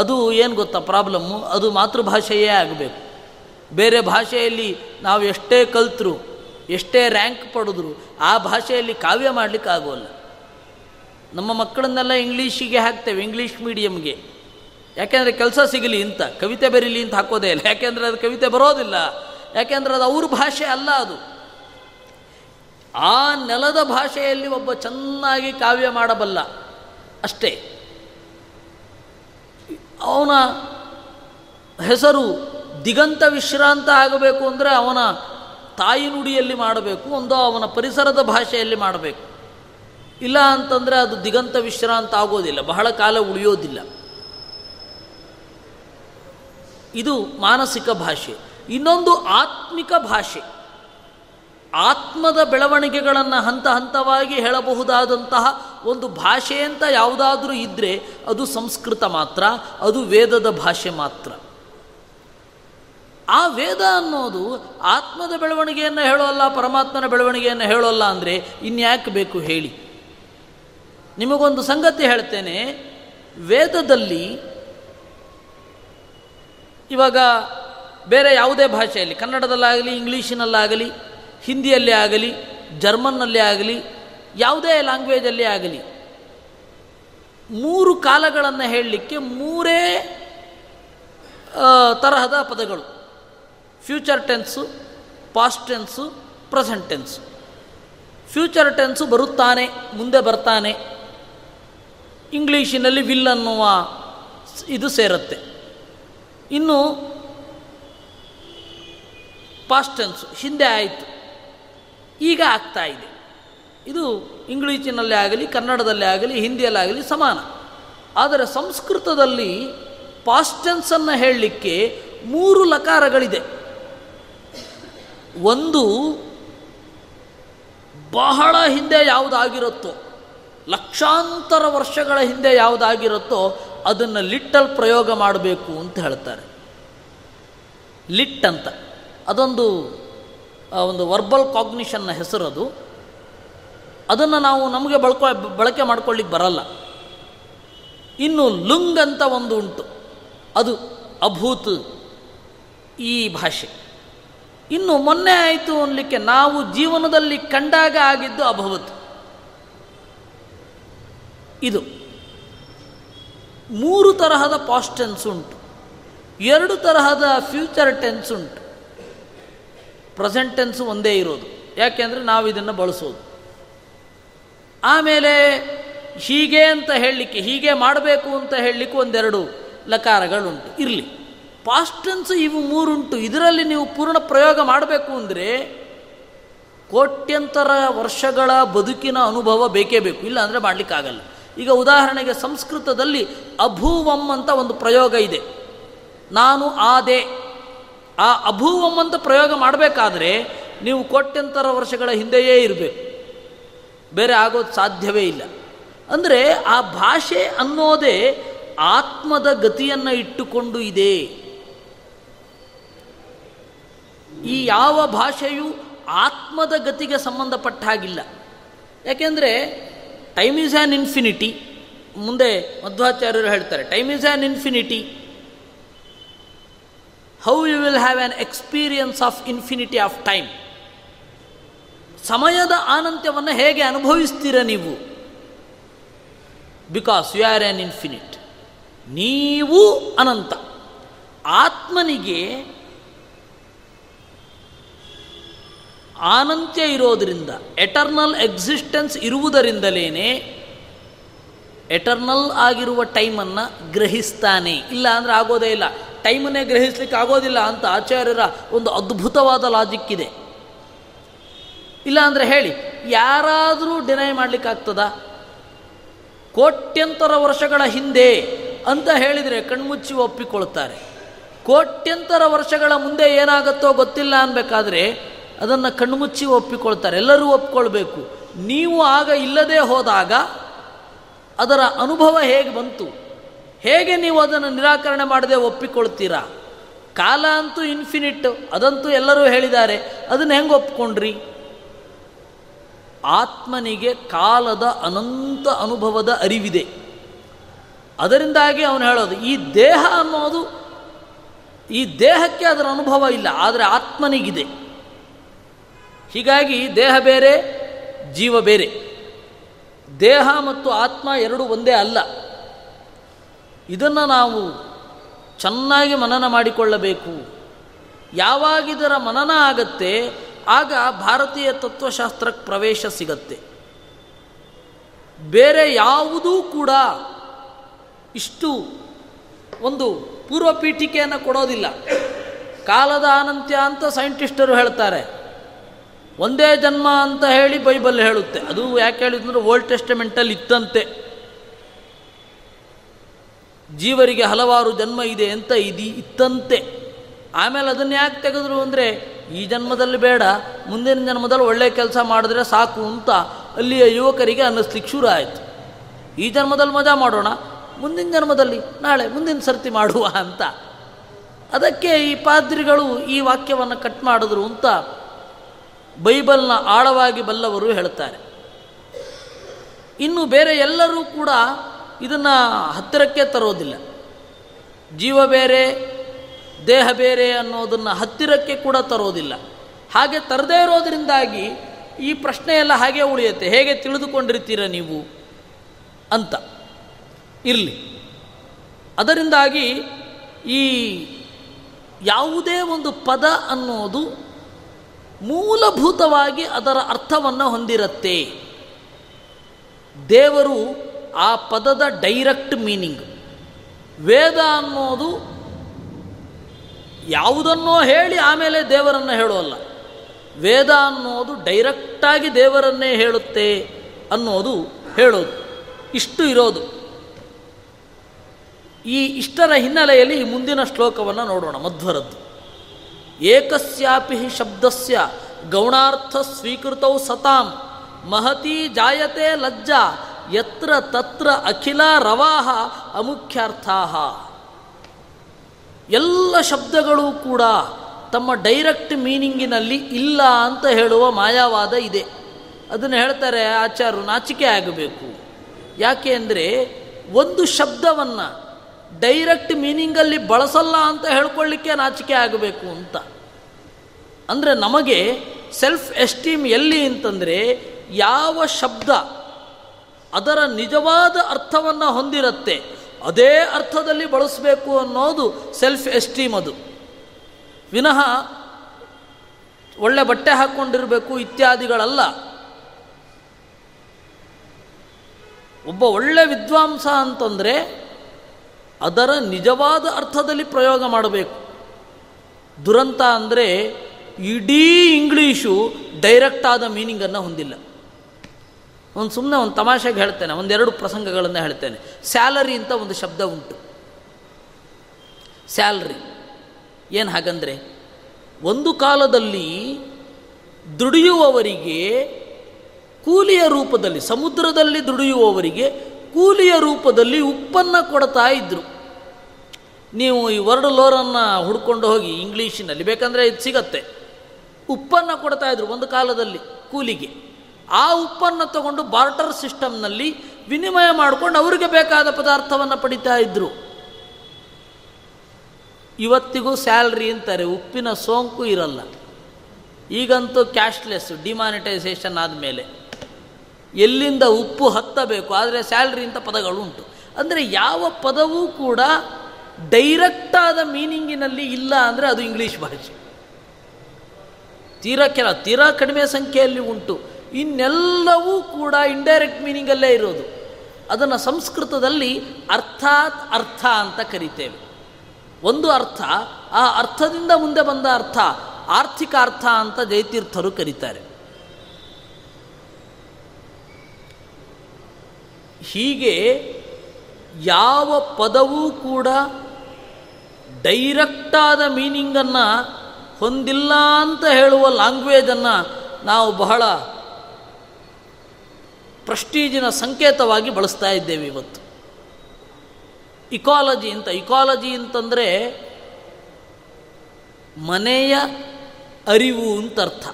ಅದು ಏನು ಗೊತ್ತಾ ಪ್ರಾಬ್ಲಮ್ಮು, ಅದು ಮಾತೃಭಾಷೆಯೇ ಆಗಬೇಕು. ಬೇರೆ ಭಾಷೆಯಲ್ಲಿ ನಾವು ಎಷ್ಟೇ ಕಲಿತರೂ, ಎಷ್ಟೇ ರ್ಯಾಂಕ್ ಪಡೆದ್ರೂ ಆ ಭಾಷೆಯಲ್ಲಿ ಕಾವ್ಯ ಮಾಡಲಿಕ್ಕೆ ಆಗೋಲ್ಲ. ನಮ್ಮ ಮಕ್ಕಳನ್ನೆಲ್ಲ ಇಂಗ್ಲೀಷಿಗೆ ಹಾಕ್ತೇವೆ, ಇಂಗ್ಲೀಷ್ ಮೀಡಿಯಮ್ಗೆ. ಯಾಕೆಂದರೆ ಕೆಲಸ ಸಿಗಲಿ ಅಂತ, ಕವಿತೆ ಬರೀಲಿ ಅಂತ ಹಾಕೋದೇ ಇಲ್ಲ. ಯಾಕೆಂದರೆ ಅದು ಕವಿತೆ ಬರೋದಿಲ್ಲ, ಯಾಕೆಂದರೆ ಅದು ಅವ್ರ ಭಾಷೆ ಅಲ್ಲ. ಅದು ಆ ನೆಲದ ಭಾಷೆಯಲ್ಲಿ ಒಬ್ಬ ಚೆನ್ನಾಗಿ ಕಾವ್ಯ ಮಾಡಬಲ್ಲ ಅಷ್ಟೇ. ಅವನ ಹೆಸರು ದಿಗಂತ ವಿಶ್ರಾಂತ ಆಗಬೇಕು ಅಂದರೆ ಅವನ ತಾಯಿ ನುಡಿಯಲ್ಲಿ ಮಾಡಬೇಕು, ಒಂದು ಅವನ ಪರಿಸರದ ಭಾಷೆಯಲ್ಲಿ ಮಾಡಬೇಕು. ಇಲ್ಲ ಅಂತಂದರೆ ಅದು ದಿಗಂತ ವಿಶ್ರಾಂತ ಆಗೋದಿಲ್ಲ, ಬಹಳ ಕಾಲ ಉಳಿಯೋದಿಲ್ಲ. ಇದು ಮಾನಸಿಕ ಭಾಷೆ. ಇನ್ನೊಂದು ಆತ್ಮಿಕ ಭಾಷೆ, ಆತ್ಮದ ಬೆಳವಣಿಗೆಗಳನ್ನು ಹಂತ ಹಂತವಾಗಿ ಹೇಳಬಹುದಾದಂತಹ ಒಂದು ಭಾಷೆ ಅಂತ ಯಾವುದಾದ್ರೂ ಇದ್ದರೆ ಅದು ಸಂಸ್ಕೃತ ಮಾತ್ರ, ಅದು ವೇದದ ಭಾಷೆ ಮಾತ್ರ. ಆ ವೇದ ಅನ್ನೋದು ಆತ್ಮದ ಬೆಳವಣಿಗೆಯನ್ನು ಹೇಳೋಲ್ಲ, ಪರಮಾತ್ಮನ ಬೆಳವಣಿಗೆಯನ್ನು ಹೇಳೋಲ್ಲ ಅಂದರೆ ಇನ್ಯಾಕೆ ಬೇಕು ಹೇಳಿ? ನಿಮಗೊಂದು ಸಂಗತಿ ಹೇಳ್ತೇನೆ. ವೇದದಲ್ಲಿ ಇವಾಗ ಬೇರೆ ಯಾವುದೇ ಭಾಷೆಯಲ್ಲಿ, ಕನ್ನಡದಲ್ಲಾಗಲಿ, ಇಂಗ್ಲೀಷಿನಲ್ಲಾಗಲಿ, ಹಿಂದಿಯಲ್ಲೇ ಆಗಲಿ, ಜರ್ಮನ್ನಲ್ಲೇ ಆಗಲಿ, ಯಾವುದೇ ಲ್ಯಾಂಗ್ವೇಜಲ್ಲೇ ಆಗಲಿ, ಮೂರು ಕಾಲಗಳನ್ನು ಹೇಳಲಿಕ್ಕೆ ಮೂರೇ ತರಹದ ಪದಗಳು: future tense, past tense, present tense. Future tense ಬರುತ್ತಾನೆ, ಮುಂದೆ ಬರ್ತಾನೆ. ಇಂಗ್ಲೀಷಿನಲ್ಲಿ ವಿಲ್ ಅನ್ನುವ ಇದು ಸೇರುತ್ತೆ. ಇನ್ನು ಪಾಸ್ಟ್ ಟೆನ್ಸು ಹಿಂದೆ ಆಯಿತು, ಈಗ ಆಗ್ತಾ ಇದೆ. ಇದು ಇಂಗ್ಲೀಷಿನಲ್ಲೇ ಆಗಲಿ, ಕನ್ನಡದಲ್ಲೇ ಆಗಲಿ, ಹಿಂದಿಯಲ್ಲಾಗಲಿ ಸಮಾನ. ಆದರೆ ಸಂಸ್ಕೃತದಲ್ಲಿ ಪಾಸ್ಟ್ ಟೆನ್ಸನ್ನು ಹೇಳಲಿಕ್ಕೆ ಮೂರು ಲಕಾರಗಳಿದೆ. ಒಂದು ಬಹಳ ಹಿಂದೆ ಯಾವುದಾಗಿರುತ್ತೋ, ಲಕ್ಷಾಂತರ ವರ್ಷಗಳ ಹಿಂದೆ ಯಾವುದಾಗಿರುತ್ತೋ ಅದನ್ನು ಲಿಟ್ಟಲ್ಲಿ ಪ್ರಯೋಗ ಮಾಡಬೇಕು ಅಂತ ಹೇಳ್ತಾರೆ. ಲಿಟ್ ಅಂತ ಅದೊಂದು ಒಂದು ವರ್ಬಲ್ ಕಾಗ್ನಿಷನ್ನ ಹೆಸರದು. ಅದನ್ನು ನಾವು ನಮಗೆ ಬಳಕೊ ಬಳಕೆ ಮಾಡ್ಕೊಳ್ಳಿಕ್ಕೆ ಬರಲ್ಲ. ಇನ್ನು ಲುಂಗ್ ಅಂತ ಒಂದು ಉಂಟು, ಅದು ಅಭೂತ್ ಈ ಭಾಷೆ. ಇನ್ನು ಮೊನ್ನೆ ಆಯಿತು ಅನ್ನಲಿಕ್ಕೆ ನಾವು ಜೀವನದಲ್ಲಿ ಕಂಡಾಗ ಆಗಿದ್ದು ಅಭವತ್. ಇದು ಮೂರು ತರಹದ ಪಾಸ್ಟ್ ಟೆನ್ಸ್ ಉಂಟು, ಎರಡು ತರಹದ ಫ್ಯೂಚರ್ ಟೆನ್ಸ್ ಉಂಟು. ಪ್ರೆಸೆಂಟ್ ಟೆನ್ಸು ಒಂದೇ ಇರೋದು, ಯಾಕೆಂದರೆ ನಾವು ಇದನ್ನು ಬಳಸೋದು. ಆಮೇಲೆ ಹೀಗೆ ಅಂತ ಹೇಳಲಿಕ್ಕೆ, ಹೀಗೆ ಮಾಡಬೇಕು ಅಂತ ಹೇಳಲಿಕ್ಕೆ ಒಂದೆರಡು ಲಕಾರಗಳುಂಟು. ಇರಲಿ, ಪಾಸ್ಟ್ ಟೆನ್ಸು ಇವು ಮೂರುಂಟು. ಇದರಲ್ಲಿ ನೀವು ಪೂರ್ಣ ಪ್ರಯೋಗ ಮಾಡಬೇಕು ಅಂದರೆ ಕೋಟ್ಯಂತರ ವರ್ಷಗಳ ಬದುಕಿನ ಅನುಭವ ಬೇಕೇ ಬೇಕು, ಇಲ್ಲ ಅಂದರೆ ಮಾಡಲಿಕ್ಕಾಗಲ್ಲ. ಈಗ ಉದಾಹರಣೆಗೆ ಸಂಸ್ಕೃತದಲ್ಲಿ ಅಭೂವಂ ಅಂತ ಒಂದು ಪ್ರಯೋಗ ಇದೆ. ನಾನು ಆದೆ, ಆ ಅಭೂವಂ ಅಂತ ಪ್ರಯೋಗ ಮಾಡಬೇಕಾದ್ರೆ ನೀವು ಕೋಟ್ಯಂತರ ವರ್ಷಗಳ ಹಿಂದೆಯೇ ಇರಬೇಕು, ಬೇರೆ ಆಗೋದು ಸಾಧ್ಯವೇ ಇಲ್ಲ. ಅಂದರೆ ಆ ಭಾಷೆ ಅನ್ನೋದೇ ಆತ್ಮದ ಗತಿಯನ್ನು ಇಟ್ಟುಕೊಂಡು ಇದೆ. ಈ ಯಾವ ಭಾಷೆಯೂ ಆತ್ಮದ ಗತಿಗೆ ಸಂಬಂಧಪಟ್ಟ ಹಾಗಿಲ್ಲ. ಯಾಕೆಂದರೆ ಟೈಮ್ ಈಸ್ ಆ್ಯನ್ ಇನ್ಫಿನಿಟಿ, ಮುಂದೆ ಮಧ್ವಾಚಾರ್ಯರು ಹೇಳ್ತಾರೆ, time is an infinity, how you will have an experience of infinity of time. ಸಮಯದ ಆನಂತ್ಯವನ್ನು ಹೇಗೆ ಅನುಭವಿಸ್ತೀರ ನೀವು? Because you are an infinite, ನೀವು ಅನಂತ. ಆತ್ಮನಿಗೆ ಅನಂತ್ಯ ಇರೋದರಿಂದ, ಎಟರ್ನಲ್ ಎಕ್ಸಿಸ್ಟೆನ್ಸ್ ಇರುವುದರಿಂದಲೇ ಎಟರ್ನಲ್ ಆಗಿರುವ ಟೈಮನ್ನು ಗ್ರಹಿಸ್ತಾನೆ. ಇಲ್ಲ ಅಂದರೆ ಆಗೋದೇ ಇಲ್ಲ, ಟೈಮನ್ನೇ ಗ್ರಹಿಸಲಿಕ್ಕೆ ಆಗೋದಿಲ್ಲ ಅಂತ ಆಚಾರ್ಯರ ಒಂದು ಅದ್ಭುತವಾದ ಲಾಜಿಕ್ ಇದೆ. ಇಲ್ಲ ಅಂದರೆ ಹೇಳಿ, ಯಾರಾದರೂ ಡಿನೈ ಮಾಡಲಿಕ್ಕಾಗ್ತದ? ಕೋಟ್ಯಂತರ ವರ್ಷಗಳ ಹಿಂದೆ ಅಂತ ಹೇಳಿದರೆ ಕಣ್ಮುಚ್ಚಿ ಒಪ್ಪಿಕೊಳ್ತಾರೆ. ಕೋಟ್ಯಂತರ ವರ್ಷಗಳ ಮುಂದೆ ಏನಾಗುತ್ತೋ ಗೊತ್ತಿಲ್ಲ ಅನ್ನಬೇಕಾದ್ರೆ ಅದನ್ನು ಕಣ್ಮುಚ್ಚಿ ಒಪ್ಪಿಕೊಳ್ತಾರೆ, ಎಲ್ಲರೂ ಒಪ್ಪಿಕೊಳ್ಬೇಕು. ನೀವು ಆಗ ಇಲ್ಲದೆ ಹೋದಾಗ ಅದರ ಅನುಭವ ಹೇಗೆ ಬಂತು? ಹೇಗೆ ನೀವು ಅದನ್ನು ನಿರಾಕರಣೆ ಮಾಡದೆ ಒಪ್ಪಿಕೊಳ್ತೀರಾ? ಕಾಲ ಅಂತೂ ಇನ್ಫಿನಿಟ್, ಅದಂತೂ ಎಲ್ಲರೂ ಹೇಳಿದ್ದಾರೆ, ಅದನ್ನು ಹೆಂಗೆ ಒಪ್ಪಿಕೊಂಡ್ರಿ? ಆತ್ಮನಿಗೆ ಕಾಲದ ಅನಂತ ಅನುಭವದ ಅರಿವಿದೆ. ಅದರಿಂದಾಗಿ ಅವನು ಹೇಳೋದು, ಈ ದೇಹ ಅನ್ನೋದು, ಈ ದೇಹಕ್ಕೆ ಅದರ ಅನುಭವ ಇಲ್ಲ, ಆದರೆ ಆತ್ಮನಿಗಿದೆ. ಹೀಗಾಗಿ ದೇಹ ಬೇರೆ, ಜೀವ ಬೇರೆ. ದೇಹ ಮತ್ತು ಆತ್ಮ ಎರಡೂ ಒಂದೇ ಅಲ್ಲ. ಇದನ್ನು ನಾವು ಚೆನ್ನಾಗಿ ಮನನ ಮಾಡಿಕೊಳ್ಳಬೇಕು. ಯಾವಾಗಿದರ ಮನನ ಆಗತ್ತೆ ಆಗ ಭಾರತೀಯ ತತ್ವಶಾಸ್ತ್ರಕ್ಕೆ ಪ್ರವೇಶ ಸಿಗತ್ತೆ. ಬೇರೆ ಯಾವುದೂ ಕೂಡ ಇಷ್ಟು ಒಂದು ಪೂರ್ವ ಪೀಠಿಕೆಯನ್ನು ಕೊಡೋದಿಲ್ಲ. ಕಾಲದ ಅನಂತ್ಯ ಅಂತ ಸೈಂಟಿಸ್ಟರು ಹೇಳ್ತಾರೆ, ಒಂದೇ ಜನ್ಮ ಅಂತ ಹೇಳಿ ಬೈಬಲ್ ಹೇಳುತ್ತೆ. ಅದು ಯಾಕೆ ಹೇಳಿದ್ರೆ ಓಲ್ಡ್ ಟೆಸ್ಟಮೆಂಟಲ್ಲಿ ಇತ್ತಂತೆ, ಜೀವರಿಗೆ ಹಲವಾರು ಜನ್ಮ ಇದೆ ಅಂತ ಇದು ಇತ್ತಂತೆ. ಆಮೇಲೆ ಅದನ್ನು ಯಾಕೆ ತೆಗೆದ್ರು ಅಂದರೆ, ಈ ಜನ್ಮದಲ್ಲಿ ಬೇಡ, ಮುಂದಿನ ಜನ್ಮದಲ್ಲಿ ಒಳ್ಳೆಯ ಕೆಲಸ ಮಾಡಿದ್ರೆ ಸಾಕು ಅಂತ ಅಲ್ಲಿಯ ಯುವಕರಿಗೆ ಅನ್ನಿಸ್ಲಿಕ್ಕೆ ಶುರು ಆಯಿತು. ಈ ಜನ್ಮದಲ್ಲಿ ಮಜಾ ಮಾಡೋಣ, ಮುಂದಿನ ಜನ್ಮದಲ್ಲಿ, ನಾಳೆ ಮುಂದಿನ ಸರ್ತಿ ಮಾಡುವ ಅಂತ. ಅದಕ್ಕೆ ಈ ಪಾದ್ರಿಗಳು ಈ ವಾಕ್ಯವನ್ನು ಕಟ್ ಮಾಡಿದ್ರು ಅಂತ ಬೈಬಲ್ನ ಆಳವಾಗಿ ಬಲ್ಲವರು ಹೇಳ್ತಾರೆ. ಇನ್ನು ಬೇರೆ ಎಲ್ಲರೂ ಕೂಡ ಇದನ್ನು ಹತ್ತಿರಕ್ಕೆ ತರೋದಿಲ್ಲ. ಜೀವ ಬೇರೆ, ದೇಹ ಬೇರೆ ಅನ್ನೋದನ್ನು ಹತ್ತಿರಕ್ಕೆ ಕೂಡ ತರೋದಿಲ್ಲ. ಹಾಗೆ ತರದೇ ಇರೋದರಿಂದಾಗಿ ಈ ಪ್ರಶ್ನೆ ಎಲ್ಲ ಹಾಗೆ ಉಳಿಯುತ್ತೆ, ಹೇಗೆ ತಿಳಿದುಕೊಂಡಿರ್ತೀರ ನೀವು ಅಂತ. ಇರಲಿ, ಅದರಿಂದಾಗಿ ಈ ಯಾವುದೇ ಒಂದು ಪದ ಅನ್ನೋದು ಮೂಲಭೂತವಾಗಿ ಅದರ ಅರ್ಥವನ್ನು ಹೊಂದಿರುತ್ತೆ. ದೇವರು ಆ ಪದದ ಡೈರೆಕ್ಟ್ ಮೀನಿಂಗ್. ವೇದ ಅನ್ನೋದು ಯಾವುದನ್ನೋ ಹೇಳಿ ಆಮೇಲೆ ದೇವರನ್ನು ಹೇಳೋಲ್ಲ, ವೇದ ಅನ್ನೋದು ಡೈರೆಕ್ಟಾಗಿ ದೇವರನ್ನೇ ಹೇಳುತ್ತೆ ಅನ್ನೋದು ಹೇಳೋದು. ಇಷ್ಟು ಇರೋದು. ಈ ಇಷ್ಟರ ಹಿನ್ನೆಲೆಯಲ್ಲಿ ಈ ಮುಂದಿನ ಶ್ಲೋಕವನ್ನು ನೋಡೋಣ, ಮಧ್ವರದ್ದು. ಏಕಸ್ಯಾಪಿ ಶಬ್ದಸ್ಯ ಗೌಣಾರ್ಥ ಸ್ವೀಕೃತೌ ಸತಾಂ ಮಹತಿ ಜಾಯತೆ ಲಜ್ಜಾ ಯತ್ರ ತತ್ರ ಅಖಿಲ ರವಾಹ ಅಮುಖ್ಯಾರ್ಥಾಹ. ಎಲ್ಲ ಶಬ್ದಗಳೂ ಕೂಡ ತಮ್ಮ ಡೈರೆಕ್ಟ್ ಮೀನಿಂಗಿನಲ್ಲಿ ಇಲ್ಲ ಅಂತ ಹೇಳುವ ಮಾಯಾವಾದ ಇದೆ. ಅದನ್ನು ಹೇಳ್ತಾರೆ ಆಚಾರ್ಯರು, ನಾಚಿಕೆ ಆಗಬೇಕು. ಯಾಕೆ ಅಂದರೆ ಒಂದು ಶಬ್ದವನ್ನು ಡೈರೆಕ್ಟ್ ಮೀನಿಂಗಲ್ಲಿ ಬಳಸಲ್ಲ ಅಂತ ಹೇಳ್ಕೊಳ್ಳಿಕ್ಕೆ ನಾಚಿಕೆ ಆಗಬೇಕು ಅಂತ. ಅಂದರೆ ನಮಗೆ ಸೆಲ್ಫ್ ಎಸ್ಟೀಮ್ ಎಲ್ಲಿ ಅಂತಂದರೆ, ಯಾವ ಶಬ್ದ ಅದರ ನಿಜವಾದ ಅರ್ಥವನ್ನು ಹೊಂದಿರುತ್ತೆ ಅದೇ ಅರ್ಥದಲ್ಲಿ ಬಳಸಬೇಕು ಅನ್ನೋದು ಸೆಲ್ಫ್ ಎಸ್ಟೀಮ್. ಅದು ವಿನಃ ಒಳ್ಳೆ ಬಟ್ಟೆ ಹಾಕ್ಕೊಂಡಿರಬೇಕು ಇತ್ಯಾದಿಗಳಲ್ಲ. ಒಬ್ಬ ಒಳ್ಳೆ ವಿದ್ವಾಂಸ ಅಂತಂದರೆ ಅದರ ನಿಜವಾದ ಅರ್ಥದಲ್ಲಿ ಪ್ರಯೋಗ ಮಾಡಬೇಕು. ದುರಂತ ಅಂದರೆ ಇಡೀ ಇಂಗ್ಲೀಷು ಡೈರೆಕ್ಟ್ ಆದ ಮೀನಿಂಗನ್ನು ಹೊಂದಿಲ್ಲ. ಒಂದು ಸುಮ್ಮನೆ ಒಂದು ತಮಾಷೆಗೆ ಹೇಳ್ತೇನೆ, ಒಂದೆರಡು ಪ್ರಸಂಗಗಳನ್ನು ಹೇಳ್ತೇನೆ. ಸ್ಯಾಲರಿ ಅಂತ ಒಂದು ಶಬ್ದ ಉಂಟು. ಸ್ಯಾಲ್ರಿ ಏನು ಹಾಗಂದರೆ ಒಂದು ಕಾಲದಲ್ಲಿ ದುಡಿಯುವವರಿಗೆ ಕೂಲಿಯ ರೂಪದಲ್ಲಿ, ಸಮುದ್ರದಲ್ಲಿ ದುಡಿಯುವವರಿಗೆ ಕೂಲಿಯ ರೂಪದಲ್ಲಿ ಉಪ್ಪನ್ನು ಕೊಡ್ತಾ ಇದ್ದರು. ನೀವು ಈ ವರ್ಡ್ ಲೋರನ್ನು ಹುಡ್ಕೊಂಡು ಹೋಗಿ ಇಂಗ್ಲೀಷಿನಲ್ಲಿ, ಬೇಕಂದರೆ ಇದು ಸಿಗತ್ತೆ. ಉಪ್ಪನ್ನು ಕೊಡ್ತಾಯಿದ್ರು ಒಂದು ಕಾಲದಲ್ಲಿ ಕೂಲಿಗೆ. ಆ ಉಪ್ಪನ್ನು ತಗೊಂಡು ಬಾರ್ಟರ್ ಸಿಸ್ಟಮ್ನಲ್ಲಿ ವಿನಿಮಯ ಮಾಡಿಕೊಂಡು ಅವರಿಗೆ ಬೇಕಾದ ಪದಾರ್ಥವನ್ನು ಪಡಿತಾ ಇದ್ದರು. ಇವತ್ತಿಗೂ ಸ್ಯಾಲ್ರಿ ಅಂತಾರೆ, ಉಪ್ಪಿನ ಸೋಂಕು ಇರಲ್ಲ. ಈಗಂತೂ ಕ್ಯಾಶ್ಲೆಸ್ಸು, ಡಿಮಾನಿಟೈಸೇಷನ್ ಆದಮೇಲೆ ಎಲ್ಲಿಂದ ಉಪ್ಪು ಹತ್ತಬೇಕು, ಆದರೆ ಸ್ಯಾಲ್ರಿ ಅಂತ ಪದಗಳುಂಟು. ಅಂದರೆ ಯಾವ ಪದವೂ ಕೂಡ ಡೈರೆಕ್ಟಾದ ಮೀನಿಂಗಿನಲ್ಲಿ ಇಲ್ಲ. ಅಂದರೆ ಅದು ಇಂಗ್ಲೀಷ್ ಭಾಷೆ. ತೀರಾ ಕೆಲ ತೀರಾ ಕಡಿಮೆ ಸಂಖ್ಯೆಯಲ್ಲಿ ಉಂಟು. ಇನ್ನೆಲ್ಲವೂ ಕೂಡ ಇಂಡೈರೆಕ್ಟ್ ಮೀನಿಂಗಲ್ಲೇ ಇರೋದು. ಅದನ್ನು ಸಂಸ್ಕೃತದಲ್ಲಿ ಅರ್ಥಾತ್ ಅರ್ಥ ಅಂತ ಕರಿತೇವೆ. ಒಂದು ಅರ್ಥ, ಆ ಅರ್ಥದಿಂದ ಮುಂದೆ ಬಂದ ಅರ್ಥ ಆರ್ಥಿಕ ಅರ್ಥ ಅಂತ ಜಯತೀರ್ಥರು ಕರೀತಾರೆ. ಹೀಗೆ ಯಾವ ಪದವೂ ಕೂಡ ಡೈರೆಕ್ಟಾದ ಮೀನಿಂಗನ್ನು ಹೊಂದಿಲ್ಲ ಅಂತ ಹೇಳುವ ಲ್ಯಾಂಗ್ವೇಜನ್ನು ನಾವು ಬಹಳ ಪ್ರೆಸ್ಟೀಜಿನ ಸಂಕೇತವಾಗಿ ಬಳಸ್ತಾ ಇದ್ದೇವೆ ಇವತ್ತು. ಇಕಾಲಜಿ ಅಂತ, ಇಕಾಲಜಿ ಅಂತಂದರೆ ಮನೆಯ ಅರಿವು ಅಂತ ಅರ್ಥ.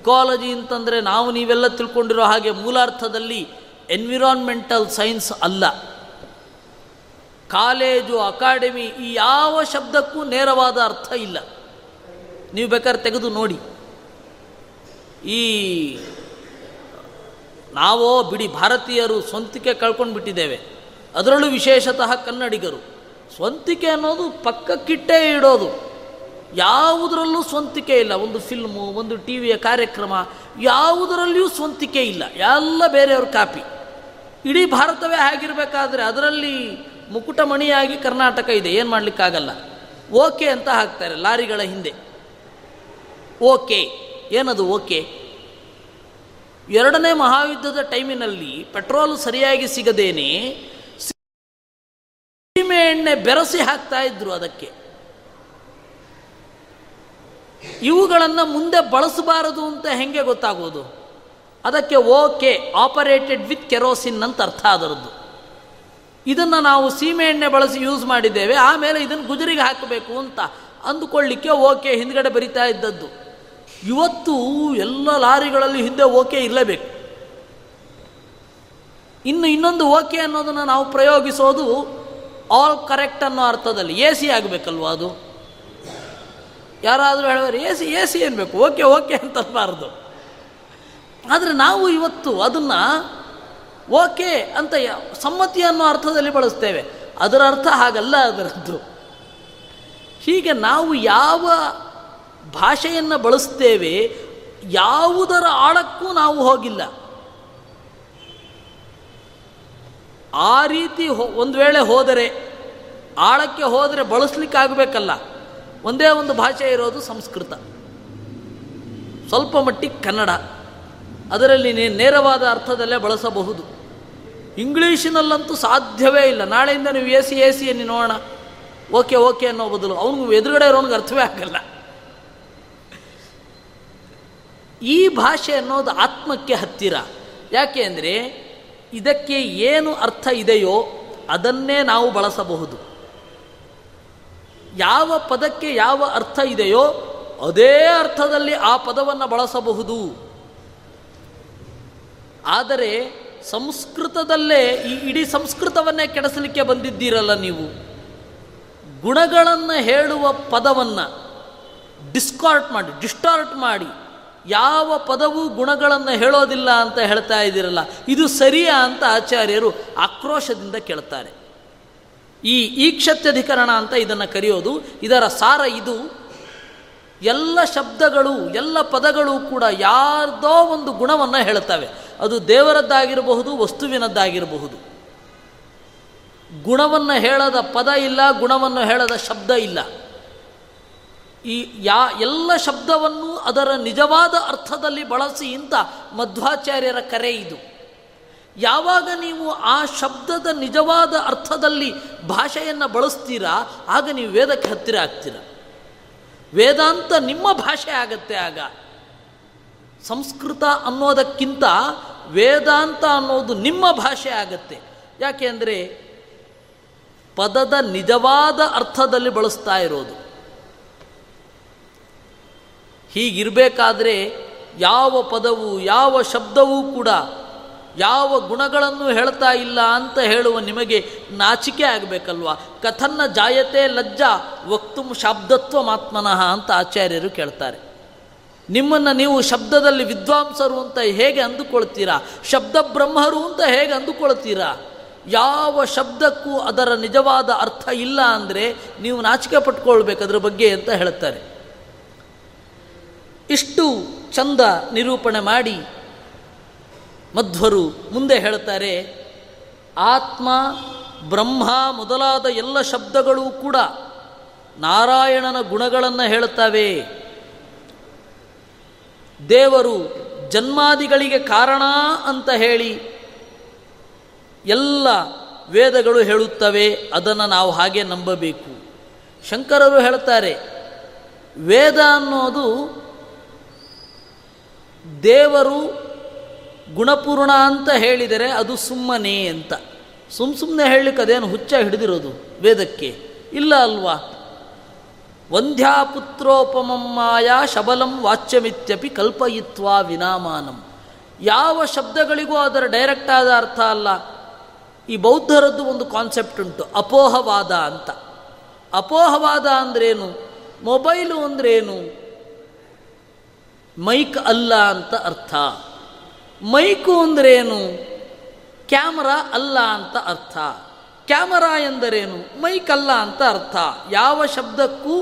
ಇಕಾಲಜಿ ಅಂತಂದರೆ ನಾವು ನೀವೆಲ್ಲ ತಿಳ್ಕೊಂಡಿರೋ ಹಾಗೆ ಮೂಲಾರ್ಥದಲ್ಲಿ ಎನ್ವಿರಾನ್ಮೆಂಟಲ್ ಸೈನ್ಸ್ ಅಲ್ಲ. ಕಾಲೇಜು, ಅಕಾಡೆಮಿ, ಈ ಯಾವ ಶಬ್ದಕ್ಕೂ ನೇರವಾದ ಅರ್ಥ ಇಲ್ಲ. ನೀವು ಬೇಕಾದ್ರೆ ತೆಗೆದು ನೋಡಿ. ಈ ನಾವೋ ಬಿಡಿ ಭಾರತೀಯರು ಸ್ವಂತಿಕೆ ಕಳ್ಕೊಂಡು ಬಿಟ್ಟಿದ್ದೇವೆ, ಅದರಲ್ಲೂ ವಿಶೇಷತಃ ಕನ್ನಡಿಗರು. ಸ್ವಂತಿಕೆ ಅನ್ನೋದು ಪಕ್ಕಕ್ಕಿಟ್ಟೇ ಇಡೋದು, ಯಾವುದರಲ್ಲೂ ಸ್ವಂತಿಕೆ ಇಲ್ಲ. ಒಂದು ಫಿಲ್ಮು, ಒಂದು ಟಿ ವಿಯ ಕಾರ್ಯಕ್ರಮ, ಯಾವುದರಲ್ಲಿಯೂ ಸ್ವಂತಿಕೆ ಇಲ್ಲ. ಎಲ್ಲ ಬೇರೆಯವ್ರ ಕಾಪಿ. ಇಡೀ ಭಾರತವೇ ಆಗಿರಬೇಕಾದ್ರೆ ಅದರಲ್ಲಿ ಮುಕುಟಮಣಿಯಾಗಿ ಕರ್ನಾಟಕ ಇದೆ, ಏನು ಮಾಡಲಿಕ್ಕಾಗಲ್ಲ. ಓಕೆ ಅಂತ ಹಾಕ್ತಾರೆ ಲಾರಿಗಳ ಹಿಂದೆ. ಓಕೆ ಏನದು ಓಕೆ? ಎರಡನೇ ಮಹಾಯುದ್ಧದ ಟೈಮಿನಲ್ಲಿ ಪೆಟ್ರೋಲ್ ಸರಿಯಾಗಿ ಸಿಗದೇನೆ ಸೀಮೆ ಎಣ್ಣೆ ಬೆರೆಸಿ ಹಾಕ್ತಾ ಇದ್ರು ಅದಕ್ಕೆ. ಇವುಗಳನ್ನು ಮುಂದೆ ಬಳಸಬಾರದು ಅಂತ ಹೆಂಗೆ ಗೊತ್ತಾಗೋದು? ಅದಕ್ಕೆ ಓಕೆ, ಆಪರೇಟೆಡ್ ವಿತ್ ಕೆರೋಸಿನ್ ಅಂತ ಅರ್ಥ ಅದರದ್ದು. ಇದನ್ನು ನಾವು ಸೀಮೆ ಎಣ್ಣೆ ಬಳಸಿ ಯೂಸ್ ಮಾಡಿದ್ದೇವೆ, ಆಮೇಲೆ ಇದನ್ನು ಗುಜರಿಗೆ ಹಾಕಬೇಕು ಅಂತ ಅಂದುಕೊಳ್ಳಿಕ್ಕೆ ಓಕೆ ಹಿಂದ್ಗಡೆ ಬರಿತಾ ಇದ್ದದ್ದು. ಇವತ್ತು ಎಲ್ಲ ಲಾರಿಗಳಲ್ಲಿ ಹಿಂದೆ ಓಕೆ ಇರಲೇಬೇಕು. ಇನ್ನು ಇನ್ನೊಂದು ಓಕೆ ಅನ್ನೋದನ್ನು ನಾವು ಪ್ರಯೋಗಿಸೋದು ಆಲ್ ಕರೆಕ್ಟ್ ಅನ್ನೋ ಅರ್ಥದಲ್ಲಿ. ಎ ಸಿ ಆಗಬೇಕಲ್ವ ಅದು? ಯಾರಾದರೂ ಹೇಳಿದ್ರೆ ಎ ಸಿ ಎ ಸಿ ಏನ್ಬೇಕು, ಓಕೆ ಓಕೆ ಅಂತಬಾರ್ದು. ಆದರೆ ನಾವು ಇವತ್ತು ಅದನ್ನು ಓಕೆ ಅಂತ ಸಮ್ಮತಿ ಅನ್ನೋ ಅರ್ಥದಲ್ಲಿ ಬಳಸ್ತೇವೆ. ಅದರ ಅರ್ಥ ಹಾಗಲ್ಲ ಅದರದ್ದು. ಹೀಗೆ ನಾವು ಯಾವ ಭಾಷೆಯನ್ನು ಬಳಸ್ತೇವೆ ಯಾವುದರ ಆಳಕ್ಕೂ ನಾವು ಹೋಗಿಲ್ಲ. ಆ ರೀತಿ ಒಂದು ವೇಳೆ ಹೋದರೆ, ಆಳಕ್ಕೆ ಹೋದರೆ ಬಳಸಲಿಕ್ಕಾಗಬೇಕಲ್ಲ. ಒಂದೇ ಒಂದು ಭಾಷೆ ಇರೋದು ಸಂಸ್ಕೃತ, ಸ್ವಲ್ಪ ಮಟ್ಟಿಗೆ ಕನ್ನಡ, ಅದರಲ್ಲಿ ನೇರವಾದ ಅರ್ಥದಲ್ಲೇ ಬಳಸಬಹುದು. ಇಂಗ್ಲೀಷಿನಲ್ಲಂತೂ ಸಾಧ್ಯವೇ ಇಲ್ಲ. ನಾಳೆಯಿಂದ ನೀವು ಎ ಸಿ ಎ ಸಿಯನ್ನು ನೋಡೋಣ, ಓಕೆ ಓಕೆ ಅನ್ನೋ ಬದಲು ಅವನಿಗೆ ಎದುರುಗಡೆ ಇರೋನಿಗೆ ಅರ್ಥವೇ ಆಗಲ್ಲ. ಈ ಭಾಷೆ ಅನ್ನೋದು ಆತ್ಮಕ್ಕೆ ಹತ್ತಿರ. ಯಾಕೆ ಅಂದರೆ ಇದಕ್ಕೆ ಏನು ಅರ್ಥ ಇದೆಯೋ ಅದನ್ನೇ ನಾವು ಬಳಸಬಹುದು. ಯಾವ ಪದಕ್ಕೆ ಯಾವ ಅರ್ಥ ಇದೆಯೋ ಅದೇ ಅರ್ಥದಲ್ಲಿ ಆ ಪದವನ್ನು ಬಳಸಬಹುದು. ಆದರೆ ಸಂಸ್ಕೃತದಲ್ಲೇ ಈ ಇಡೀ ಸಂಸ್ಕೃತವನ್ನೇ ಕೆಡಿಸಲಿಕ್ಕೆ ಬಂದಿದ್ದೀರಲ್ಲ ನೀವು. ಗುಣಗಳನ್ನು ಹೇಳುವ ಪದವನ್ನು ಡಿಸ್ಕಾರ್ಟ್ ಮಾಡಿ, ಡಿಸ್ಟಾರ್ಟ್ ಮಾಡಿ, ಯಾವ ಪದವೂ ಗುಣಗಳನ್ನು ಹೇಳೋದಿಲ್ಲ ಅಂತ ಹೇಳ್ತಾ ಇದ್ದೀರಲ್ಲ, ಇದು ಸರಿಯಾ ಅಂತ ಆಚಾರ್ಯರು ಆಕ್ರೋಶದಿಂದ ಕೇಳ್ತಾರೆ. ಈ ಈಕ್ಷತ್ಯಧಿಕರಣ ಅಂತ ಇದನ್ನು ಕರೆಯೋದು. ಇದರ ಸಾರ ಇದು: ಎಲ್ಲ ಶಬ್ದಗಳು, ಎಲ್ಲ ಪದಗಳು ಕೂಡ ಯಾರ್ದೋ ಒಂದು ಗುಣವನ್ನು ಹೇಳ್ತವೆ. ಅದು ದೇವರದ್ದಾಗಿರಬಹುದು, ವಸ್ತುವಿನದ್ದಾಗಿರಬಹುದು. ಗುಣವನ್ನು ಹೇಳದ ಪದ ಇಲ್ಲ, ಗುಣವನ್ನು ಹೇಳದ ಶಬ್ದ ಇಲ್ಲ. ಈ ಯಾ ಎಲ್ಲ ಶಬ್ದವನ್ನು ಅದರ ನಿಜವಾದ ಅರ್ಥದಲ್ಲಿ ಬಳಸಿ ಇಂಥ ಮಧ್ವಾಚಾರ್ಯರ ಕರೆ ಇದು. ಯಾವಾಗ ನೀವು ಆ ಶಬ್ದದ ನಿಜವಾದ ಅರ್ಥದಲ್ಲಿ ಭಾಷೆಯನ್ನು ಬಳಸ್ತೀರಾ ಆಗ ನೀವು ವೇದಕ್ಕೆ ಹತ್ತಿರ ಆಗ್ತೀರ. ವೇದಾಂತ ನಿಮ್ಮ ಭಾಷೆ ಆಗತ್ತೆ. ಆಗ ಸಂಸ್ಕೃತ ಅನ್ನೋದಕ್ಕಿಂತ ವೇದಾಂತ ಅನ್ನೋದು ನಿಮ್ಮ ಭಾಷೆ ಆಗತ್ತೆ. ಯಾಕೆ ಅಂದರೆ ಪದದ ನಿಜವಾದ ಅರ್ಥದಲ್ಲಿ ಬಳಸ್ತಾ ಇರೋದು. ಹೀಗಿರಬೇಕಾದ್ರೆ ಯಾವ ಪದವು ಯಾವ ಶಬ್ದವೂ ಕೂಡ ಯಾವ ಗುಣಗಳನ್ನು ಹೇಳ್ತಾ ಇಲ್ಲ ಅಂತ ಹೇಳುವ ನಿಮಗೆ ನಾಚಿಕೆ ಆಗಬೇಕಲ್ವ. ಕಥನ್ನ ಜಾಯತೆ ಲಜ್ಜಾ ವಕ್ತುಂ ಶಬ್ದತ್ವ ಮಾತ್ಮನಃ ಅಂತ ಆಚಾರ್ಯರು ಕೇಳ್ತಾರೆ. ನಿಮ್ಮನ್ನು ನೀವು ಶಬ್ದದಲ್ಲಿ ವಿದ್ವಾಂಸರು ಅಂತ ಹೇಗೆ ಅಂದುಕೊಳ್ತೀರಾ? ಶಬ್ದ ಬ್ರಹ್ಮರು ಅಂತ ಹೇಗೆ ಅಂದುಕೊಳ್ತೀರಾ? ಯಾವ ಶಬ್ದಕ್ಕೂ ಅದರ ನಿಜವಾದ ಅರ್ಥ ಇಲ್ಲ ಅಂದರೆ ನೀವು ನಾಚಿಕೆ ಪಟ್ಕೊಳ್ಬೇಕು ಅದರ ಬಗ್ಗೆ ಅಂತ ಹೇಳ್ತಾರೆ. ಇಷ್ಟು ಚಂದ ನಿರೂಪಣೆ ಮಾಡಿ ಮಧ್ವರು ಮುಂದೆ ಹೇಳ್ತಾರೆ, ಆತ್ಮ ಬ್ರಹ್ಮ ಮೊದಲಾದ ಎಲ್ಲ ಶಬ್ದಗಳೂ ಕೂಡ ನಾರಾಯಣನ ಗುಣಗಳನ್ನು ಹೇಳ್ತವೆ. ದೇವರು ಜನ್ಮಾದಿಗಳಿಗೆ ಕಾರಣ ಅಂತ ಹೇಳಿ ಎಲ್ಲ ವೇದಗಳು ಹೇಳುತ್ತವೆ, ಅದನ್ನು ನಾವು ಹಾಗೆ ನಂಬಬೇಕು. ಶಂಕರರು ಹೇಳ್ತಾರೆ, ವೇದ ಅನ್ನೋದು ದೇವರು ಗುಣಪೂರ್ಣ ಅಂತ ಹೇಳಿದರೆ ಅದು ಸುಮ್ಮನೆ ಅಂತ. ಸುಮ್ಮ ಸುಮ್ಮನೆ ಹೇಳಲಿಕ್ಕೆ ಅದೇನು ಹುಚ್ಚ ಹಿಡಿದಿರೋದು ವೇದಕ್ಕೆ? ಇಲ್ಲ ಅಲ್ವಾ? ವಂಧ್ಯಾ ಪುತ್ರೋಪಮಮ್ಮಾಯ ಶಬಲಂ ವಾಚ್ಯಮಿತ್ಯಪಿ ಕಲ್ಪಯಿತ್ವಾ ವಿನಾಮಾನಂ. ಯಾವ ಶಬ್ದಗಳಿಗೂ ಅದರ ಡೈರೆಕ್ಟ್ ಆದ ಅರ್ಥ ಅಲ್ಲ. ಈ ಬೌದ್ಧರದ್ದು ಒಂದು ಕಾನ್ಸೆಪ್ಟ್ ಉಂಟು, ಅಪೋಹವಾದ ಅಂತ. ಅಪೋಹವಾದ ಅಂದ್ರೇನು? ಮೊಬೈಲು ಅಂದ್ರೇನು? ಮೈಕ್ ಅಲ್ಲ ಅಂತ ಅರ್ಥ. ಮೈಕು ಅಂದ್ರೇನು? ಕ್ಯಾಮರಾ ಅಲ್ಲ ಅಂತ ಅರ್ಥ. ಕ್ಯಾಮರಾ ಎಂದರೇನು? ಮೈಕ್ ಅಲ್ಲ ಅಂತ ಅರ್ಥ. ಯಾವ ಶಬ್ದಕ್ಕೂ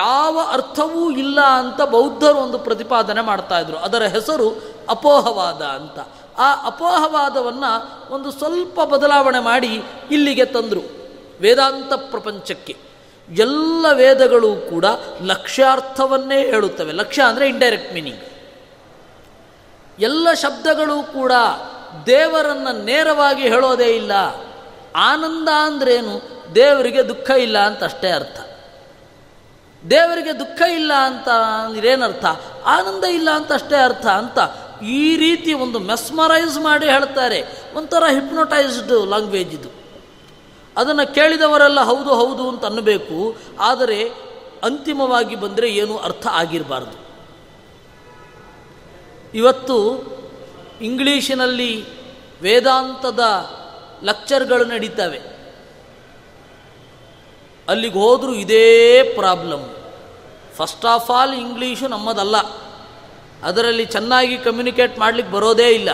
ಯಾವ ಅರ್ಥವೂ ಇಲ್ಲ ಅಂತ ಬೌದ್ಧರು ಒಂದು ಪ್ರತಿಪಾದನೆ ಮಾಡ್ತಾ ಇದ್ರು. ಅದರ ಹೆಸರು ಅಪೋಹವಾದ ಅಂತ. ಆ ಅಪೋಹವಾದವನ್ನು ಒಂದು ಸ್ವಲ್ಪ ಬದಲಾವಣೆ ಮಾಡಿ ಇಲ್ಲಿಗೆ ತಂದರು ವೇದಾಂತ ಪ್ರಪಂಚಕ್ಕೆ. ಎಲ್ಲ ವೇದಗಳು ಕೂಡ ಲಕ್ಷ್ಯಾರ್ಥವನ್ನೇ ಹೇಳುತ್ತವೆ. ಲಕ್ಷ್ಯ ಅಂದರೆ ಇಂಡೈರೆಕ್ಟ್ ಮೀನಿಂಗ್. ಎಲ್ಲ ಶಬ್ದಗಳು ಕೂಡ ದೇವರನ್ನು ನೇರವಾಗಿ ಹೇಳೋದೇ ಇಲ್ಲ. ಆನಂದ ಅಂದ್ರೇನು? ದೇವರಿಗೆ ದುಃಖ ಇಲ್ಲ ಅಂತ ಅಷ್ಟೇ ಅರ್ಥ. ದೇವರಿಗೆ ದುಃಖ ಇಲ್ಲ ಅಂತ ಇದೇನರ್ಥ? ಆನಂದ ಇಲ್ಲ ಅಂತ ಅಷ್ಟೇ ಅರ್ಥ ಅಂತ ಈ ರೀತಿ ಒಂದು ಮೆಸ್ಮರೈಸ್ ಮಾಡಿ ಹೇಳ್ತಾರೆ. ಒಂಥರ ಹಿಪ್ನೋಟೈಸ್ಡ್ ಲ್ಯಾಂಗ್ವೇಜ್ ಇದು. ಅದನ್ನು ಕೇಳಿದವರೆಲ್ಲ ಹೌದು ಹೌದು ಅಂತ ಅನ್ನಬೇಕು, ಆದರೆ ಅಂತಿಮವಾಗಿ ಬಂದರೆ ಏನೂ ಅರ್ಥ ಆಗಿರಬಾರ್ದು. ಇವತ್ತು ಇಂಗ್ಲೀಷಿನಲ್ಲಿ ವೇದಾಂತದ ಲೆಕ್ಚರ್ಗಳು ನಡೀತವೆ. ಅಲ್ಲಿಗೆ ಹೋದರೂ ಇದೇ problem. First of all English ನಮ್ಮದಲ್ಲ, ಅದರಲ್ಲಿ ಚೆನ್ನಾಗಿ ಕಮ್ಯುನಿಕೇಟ್ ಮಾಡಲಿಕ್ಕೆ ಬರೋದೇ ಇಲ್ಲ.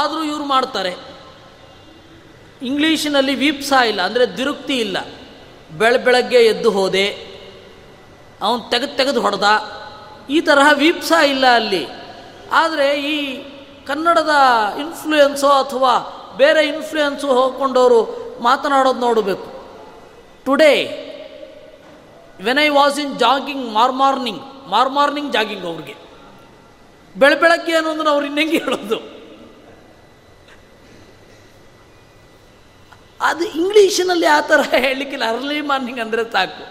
ಆದರೂ ಇವರು ಮಾಡ್ತಾರೆ. ಇಂಗ್ಲೀಷಿನಲ್ಲಿ ವೀಪ್ಸ ಇಲ್ಲ, ಅಂದರೆ ದಿರುಕ್ತಿ ಇಲ್ಲ. ಬೆಳ ಬೆಳಗ್ಗೆ ಎದ್ದು ಹೋದೆ, ಅವನು ತೆಗೆದು ತೆಗೆದು ಹೊಡೆದ, ಈ ತರಹ ವೀಪ್ಸ ಇಲ್ಲ ಅಲ್ಲಿ. ಆದರೆ ಈ ಕನ್ನಡದ ಇನ್ಫ್ಲೂಯೆನ್ಸೋ ಅಥವಾ ಬೇರೆ ಇನ್ಫ್ಲೂಯೆನ್ಸು ಹೋಗ್ಕೊಂಡವರು ಮಾತನಾಡೋದು ನೋಡಬೇಕು. Today when I was in jogging mor morning mor morning jogging. ಅವ್ರಿಗೆ ಬೆಳ ಬೆಳಗ್ಗೆ ಏನು ಅಂದ್ರೆ ಅವ್ರು ಇನ್ನೆಂಗೆ ಹೇಳೋದು? ಅದು ಇಂಗ್ಲೀಷಿನಲ್ಲಿ ಆ ಥರ ಹೇಳಲಿಕ್ಕಿಲ್ಲ. ಅರ್ಲಿ ಮಾರ್ನಿಂಗ್ ಅಂದರೆ ಸಾಕು.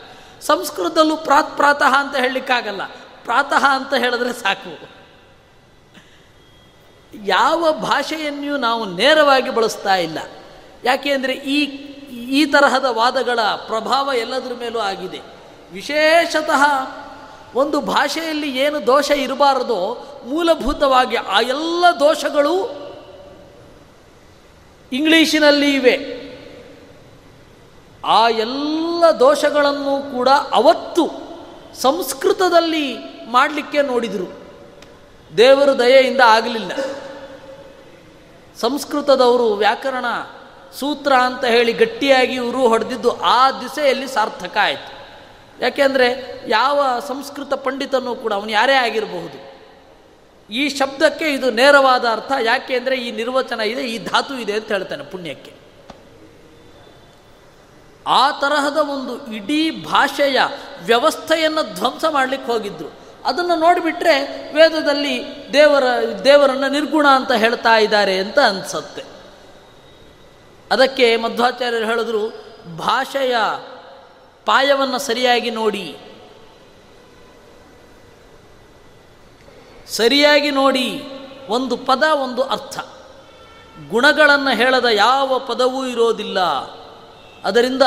ಸಂಸ್ಕೃತದಲ್ಲೂ ಪ್ರಾತ್ ಪ್ರಾತಃ ಅಂತ ಹೇಳಲಿಕ್ಕಾಗಲ್ಲ, ಪ್ರಾತಃ ಅಂತ ಹೇಳಿದ್ರೆ ಸಾಕು. ಯಾವ ಭಾಷೆಯನ್ನೂ ನಾವು ನೇರವಾಗಿ ಬಳಸ್ತಾ ಇಲ್ಲ. ಯಾಕೆ ಅಂದರೆ ಈ ಈ ತರಹದ ವಾದಗಳ ಪ್ರಭಾವ ಎಲ್ಲದರ ಮೇಲೂ ಆಗಿದೆ. ವಿಶೇಷತಃ ಒಂದು ಭಾಷೆಯಲ್ಲಿ ಏನು ದೋಷ ಇರಬಾರದೋ ಮೂಲಭೂತವಾಗಿ ಆ ಎಲ್ಲ ದೋಷಗಳು ಇಂಗ್ಲೀಷಿನಲ್ಲಿ ಇವೆ. ಆ ಎಲ್ಲ ದೋಷಗಳನ್ನು ಕೂಡ ಅವತ್ತು ಸಂಸ್ಕೃತದಲ್ಲಿ ಮಾಡಲಿಕ್ಕೆ ನೋಡಿದರು, ದೇವರ ದಯೆಯಿಂದ ಆಗಲಿಲ್ಲ. ಸಂಸ್ಕೃತದವರು ವ್ಯಾಕರಣ ಸೂತ್ರ ಅಂತ ಹೇಳಿ ಗಟ್ಟಿಯಾಗಿ ಇವರು ಹೊಡೆದಿದ್ದು ಆ ದಿಸೆಯಲ್ಲಿ ಸಾರ್ಥಕ ಆಯಿತು. ಯಾಕೆಂದರೆ ಯಾವ ಸಂಸ್ಕೃತ ಪಂಡಿತನೂ ಕೂಡ ಅವನು ಯಾರೇ ಆಗಿರಬಹುದು, ಈ ಶಬ್ದಕ್ಕೆ ಇದು ನೇರವಾದ ಅರ್ಥ, ಯಾಕೆ ಅಂದರೆ ಈ ನಿರ್ವಚನ ಇದೆ, ಈ ಧಾತು ಇದೆ ಅಂತ ಹೇಳ್ತಾನೆ ಪುಣ್ಯಕ್ಕೆ. ಆ ತರಹದ ಒಂದು ಇಡೀ ಭಾಷೆಯ ವ್ಯವಸ್ಥೆಯನ್ನು ಧ್ವಂಸ ಮಾಡಲಿಕ್ಕೆ ಹೋಗಿದ್ದರು. ಅದನ್ನು ನೋಡಿಬಿಟ್ರೆ ವೇದದಲ್ಲಿ ದೇವರ ದೇವರನ್ನು ನಿರ್ಗುಣ ಅಂತ ಹೇಳ್ತಾ ಇದ್ದಾರೆ ಅಂತ ಅನಿಸುತ್ತೆ. ಅದಕ್ಕೆ ಮಧ್ವಾಚಾರ್ಯರು ಹೇಳಿದ್ರು, ಭಾಷೆಯ ಪಾಯವನ್ನು ಸರಿಯಾಗಿ ನೋಡಿ, ಸರಿಯಾಗಿ ನೋಡಿ ಒಂದು ಪದ ಒಂದು ಅರ್ಥ. ಗುಣಗಳನ್ನು ಹೇಳದ ಯಾವ ಪದವೂ ಇರೋದಿಲ್ಲ. ಅದರಿಂದ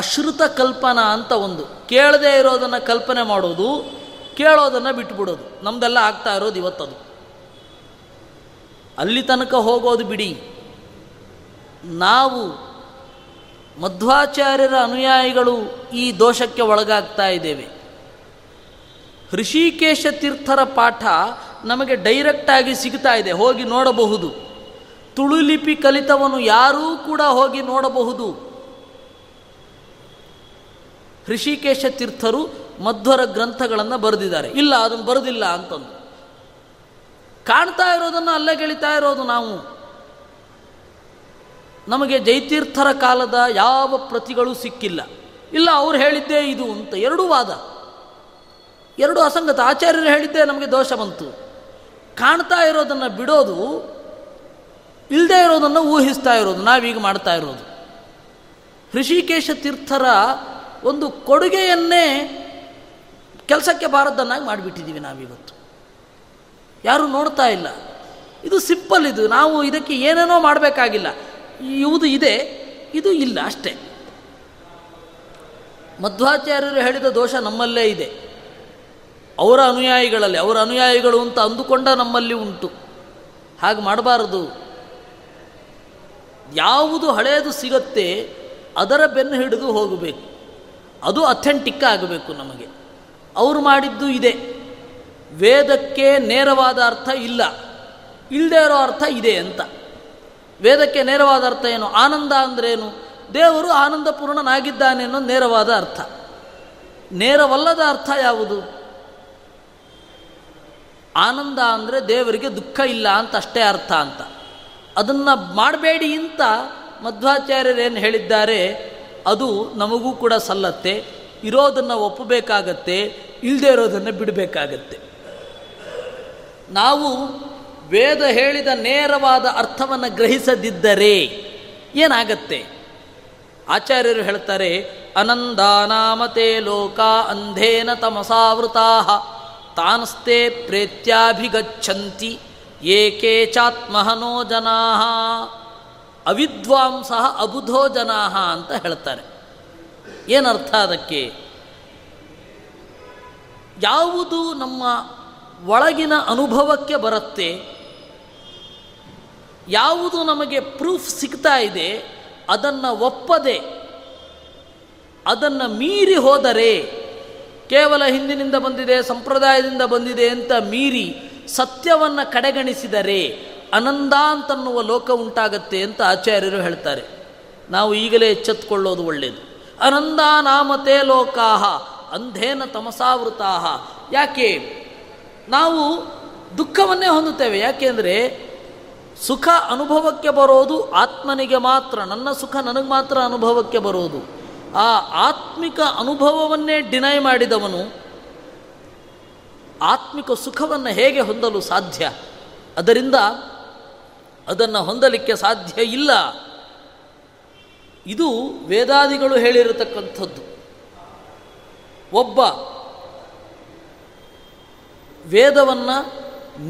ಅಶ್ರುತ ಕಲ್ಪನಾ ಅಂತ ಒಂದು, ಕೇಳದೇ ಇರೋದನ್ನು ಕಲ್ಪನೆ ಮಾಡೋದು, ಕೇಳೋದನ್ನು ಬಿಟ್ಟುಬಿಡೋದು ನಮ್ಮದೆಲ್ಲ ಆಗ್ತಾ ಇರೋದು ಇವತ್ತದು. ಅಲ್ಲಿ ತನಕ ಹೋಗೋದು ಬಿಡಿ, ನಾವು ಮಧ್ವಾಚಾರ್ಯರ ಅನುಯಾಯಿಗಳು ಈ ದೋಷಕ್ಕೆ ಒಳಗಾಗ್ತಾ ಇದ್ದೇವೆ. ಹೃಷಿಕೇಶ ತೀರ್ಥರ ಪಾಠ ನಮಗೆ ಡೈರೆಕ್ಟಾಗಿ ಸಿಗ್ತಾ ಇದೆ, ಹೋಗಿ ನೋಡಬಹುದು. ತುಳುಲಿಪಿ ಕಲಿತವನು ಯಾರೂ ಕೂಡ ಹೋಗಿ ನೋಡಬಹುದು. ಹೃಷಿಕೇಶ ತೀರ್ಥರು ಮಧ್ವರ ಗ್ರಂಥಗಳನ್ನು ಬರೆದಿದ್ದಾರೆ. ಇಲ್ಲ, ಅದನ್ನು ಬರೆದಿಲ್ಲ ಅಂತಂದು ಕಾಣ್ತಾ ಇರೋದನ್ನು ಅಲ್ಲೇ ಗೆಳಿತಾ ಇರೋದು ನಾವು. ನಮಗೆ ಜಯತೀರ್ಥರ ಕಾಲದ ಯಾವ ಪ್ರತಿಗಳೂ ಸಿಕ್ಕಿಲ್ಲ. ಇಲ್ಲ, ಅವ್ರು ಹೇಳಿದ್ದೇ ಇದು ಅಂತ ಎರಡೂ ವಾದ, ಎರಡು ಅಸಂಗತ. ಆಚಾರ್ಯರು ಹೇಳಿದ್ದೇ ನಮಗೆ ದೋಷ ಬಂತು. ಕಾಣ್ತಾ ಇರೋದನ್ನು ಬಿಡೋದು, ಇಲ್ಲದೆ ಇರೋದನ್ನು ಊಹಿಸ್ತಾ ಇರೋದು ನಾವೀಗ ಮಾಡ್ತಾ ಇರೋದು. ಹೃಷಿಕೇಶ ತೀರ್ಥರ ಒಂದು ಕೊಡುಗೆಯನ್ನೇ ಕೆಲಸಕ್ಕೆ ಬಾರದನ್ನಾಗಿ ಮಾಡಿಬಿಟ್ಟಿದ್ದೀವಿ ನಾವಿವತ್ತು. ಯಾರೂ ನೋಡ್ತಾ ಇಲ್ಲ. ಇದು ಸಿಂಪಲ್. ಇದು ನಾವು ಇದಕ್ಕೆ ಏನೇನೋ ಮಾಡಬೇಕಾಗಿಲ್ಲ. ಇವುದು ಇದೆ, ಇದು ಇಲ್ಲ ಅಷ್ಟೇ. ಮಧ್ವಾಚಾರ್ಯರು ಹೇಳಿದ ದೋಷ ನಮ್ಮಲ್ಲೇ ಇದೆ, ಅವರ ಅನುಯಾಯಿಗಳಲ್ಲಿ, ಅವರ ಅನುಯಾಯಿಗಳು ಅಂತ ಅಂದುಕೊಂಡ ನಮ್ಮಲ್ಲಿ ಉಂಟು. ಹಾಗೆ ಮಾಡಬಾರದು. ಯಾವುದು ಹಳೆಯದು ಸಿಗತ್ತೆ ಅದರ ಬೆನ್ನು ಹಿಡಿದು ಹೋಗಬೇಕು, ಅದು ಅಥೆಂಟಿಕ್ ಆಗಬೇಕು ನಮಗೆ. ಅವರು ಮಾಡಿದ್ದು ಇದೆ, ವೇದಕ್ಕೆ ನೇರವಾದ ಅರ್ಥ ಇಲ್ಲ, ಇಲ್ಲದೇ ಇರೋ ಅರ್ಥ ಇದೆ ಅಂತ. ವೇದಕ್ಕೆ ನೇರವಾದ ಅರ್ಥ ಏನು? ಆನಂದ ಅಂದ್ರೇನು? ದೇವರು ಆನಂದಪೂರ್ಣನಾಗಿದ್ದಾನೆ ಅನ್ನೋ ನೇರವಾದ ಅರ್ಥ. ನೇರವಲ್ಲದ ಅರ್ಥ ಯಾವುದು? ಆನಂದ ಅಂದರೆ ದೇವರಿಗೆ ದುಃಖ ಇಲ್ಲ ಅಂತ ಅಷ್ಟೇ ಅರ್ಥ ಅಂತ. ಅದನ್ನು ಮಾಡಬೇಡಿ ಅಂತ ಮಧ್ವಾಚಾರ್ಯರೇನು ಹೇಳಿದ್ದಾರೆ ಅದು ನಮಗೂ ಕೂಡ ಸಲ್ಲತ್ತೆ. ಇರೋದನ್ನು ಒಪ್ಪಬೇಕಾಗತ್ತೆ, ಇಲ್ಲದೆ ಇರೋದನ್ನು ಬಿಡಬೇಕಾಗತ್ತೆ. ನಾವು ವೇದ ಹೇಳಿದ ನೇರವಾದ ಅರ್ಥವನ್ನು ಗ್ರಹಿಸದಿದ್ದರೆ ಏನಾಗತ್ತೆ? ಆಚಾರ್ಯರು ಹೇಳ್ತಾರೆ, ಅನಂದಾನಾಮತೇ ಲೋಕಾ ಅಂಧೇನ ತಮಸಾವೃತಾಃ ತಾನಸ್ತೆ ಪ್ರೇತ್ಯಾಭಿಗಚ್ಚಂತಿ ಏಕೆ ಚಾತ್ಮಹನೋ ಜನಾಃ ಅವಿದ್ವಾಂಸಃ ಅಬುಧೋ ಜನಾಃ ಅಂತ ಹೇಳ್ತಾರೆ. ಏನರ್ಥ ಅದಕ್ಕೆ? ಯಾವುದು ನಮ್ಮ ಒಳಗಿನ ಅನುಭವಕ್ಕೆ ಬರುತ್ತೆ, ಯಾವುದು ನಮಗೆ ಪ್ರೂಫ್ ಸಿಗ್ತಾ ಇದೆ, ಅದನ್ನು ಒಪ್ಪದೆ ಅದನ್ನು ಮೀರಿ ಹೋದರೆ, ಕೇವಲ ಹಿಂದಿನಿಂದ ಬಂದಿದೆ, ಸಂಪ್ರದಾಯದಿಂದ ಬಂದಿದೆ ಅಂತ ಮೀರಿ ಸತ್ಯವನ್ನು ಕಡೆಗಣಿಸಿದರೆ ಅನಂದ ಅಂತನ್ನುವ ಲೋಕ ಉಂಟಾಗತ್ತೆ ಅಂತ ಆಚಾರ್ಯರು ಹೇಳ್ತಾರೆ. ನಾವು ಈಗಲೇ ಎಚ್ಚೆತ್ತುಕೊಳ್ಳೋದು ಒಳ್ಳೆಯದು. ಅನಂದ ನಾಮತೇ ಲೋಕಾಹ ಅಂಧೇನ ತಮಸಾವೃತಾಹ. ಯಾಕೆ ನಾವು ದುಃಖವನ್ನೇ ಹೊಂದುತ್ತೇವೆ? ಯಾಕೆಂದರೆ ಸುಖ ಅನುಭವಕ್ಕೆ ಬರೋದು ಆತ್ಮನಿಗೆ ಮಾತ್ರ. ನನ್ನ ಸುಖ ನನಗೆ ಮಾತ್ರ ಅನುಭವಕ್ಕೆ ಬರೋದು. ಆ ಆತ್ಮಿಕ ಅನುಭವವನ್ನೇ ಡಿನೈ ಮಾಡಿದವನು ಆತ್ಮಿಕ ಸುಖವನ್ನು ಹೇಗೆ ಹೊಂದಲು ಸಾಧ್ಯ? ಅದರಿಂದ ಅದನ್ನು ಹೊಂದಲಿಕ್ಕೆ ಸಾಧ್ಯ ಇಲ್ಲ. ಇದು ವೇದಾದಿಗಳು ಹೇಳಿರತಕ್ಕಂಥದ್ದು. ಒಬ್ಬ ವೇದವನ್ನು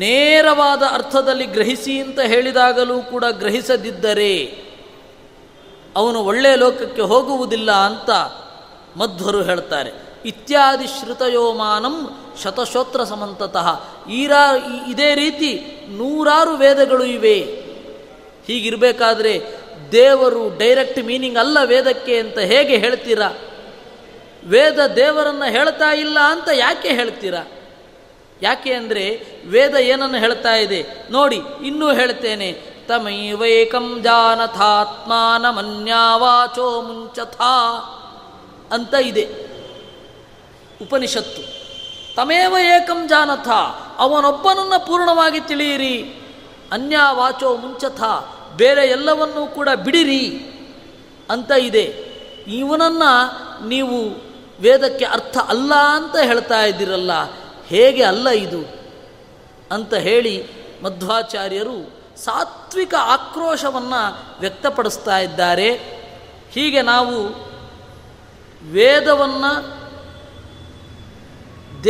ನೇರವಾದ ಅರ್ಥದಲ್ಲಿ ಗ್ರಹಿಸಿ ಅಂತ ಹೇಳಿದಾಗಲೂ ಕೂಡ ಗ್ರಹಿಸದಿದ್ದರೆ ಅವನು ಒಳ್ಳೆಯ ಲೋಕಕ್ಕೆ ಹೋಗುವುದಿಲ್ಲ ಅಂತ ಮಧ್ವರು ಹೇಳ್ತಾರೆ. ಇತ್ಯಾದಿ ಶ್ರುತಯೋಮಾನಂ ಶತಶೋತ್ರ ಸಮಂತತಃ. ಈರಾ ಇದೇ ರೀತಿ ನೂರಾರು ವೇದಗಳು ಇವೆ. ಹೀಗಿರಬೇಕಾದ್ರೆ ದೇವರು ಡೈರೆಕ್ಟ್ ಮೀನಿಂಗ್ ಅಲ್ಲ ವೇದಕ್ಕೆ ಅಂತ ಹೇಗೆ ಹೇಳ್ತೀರಾ? ವೇದ ದೇವರನ್ನು ಹೇಳ್ತಾ ಇಲ್ಲ ಅಂತ ಯಾಕೆ ಹೇಳ್ತೀರಾ? ಯಾಕೆ ಅಂದರೆ ವೇದ ಏನನ್ನು ಹೇಳ್ತಾ ಇದೆ ನೋಡಿ, ಇನ್ನೂ ಹೇಳ್ತೇನೆ. ತಮೈವೈಕಂ ಜಾನಥಾತ್ಮಾನಮನ್ಯಾವಾಚೋ ಮುಂಚಥಾ ಅಂತ ಇದೆ ಉಪನಿಷತ್ತು. ತಮೇವ ಏಕಂ ಜಾನಥ, ಅವನೊಬ್ಬನನ್ನು ಪೂರ್ಣವಾಗಿ ತಿಳಿಯಿರಿ. ಅನ್ಯಾವಾಚೋ ಮುಂಚಥ, ಬೇರೆ ಎಲ್ಲವನ್ನೂ ಕೂಡ ಬಿಡಿರಿ. ಅಂತ ಇದೆ. ಇವನನ್ನು ನೀವು ವೇದಕ್ಕೆ ಅರ್ಥ ಅಲ್ಲ ಅಂತ ಹೇಳ್ತಾ ಇದ್ದೀರಲ್ಲ, ಹೇಗೆ ಅಲ್ಲ ಇದು ಅಂತ ಹೇಳಿ ಮಧ್ವಾಚಾರ್ಯರು ಸಾತ್ವಿಕ ಆಕ್ರೋಶವನ್ನು ವ್ಯಕ್ತಪಡಿಸ್ತಾ ಇದ್ದಾರೆ. ಹೀಗೆ ನಾವು ವೇದವನ್ನು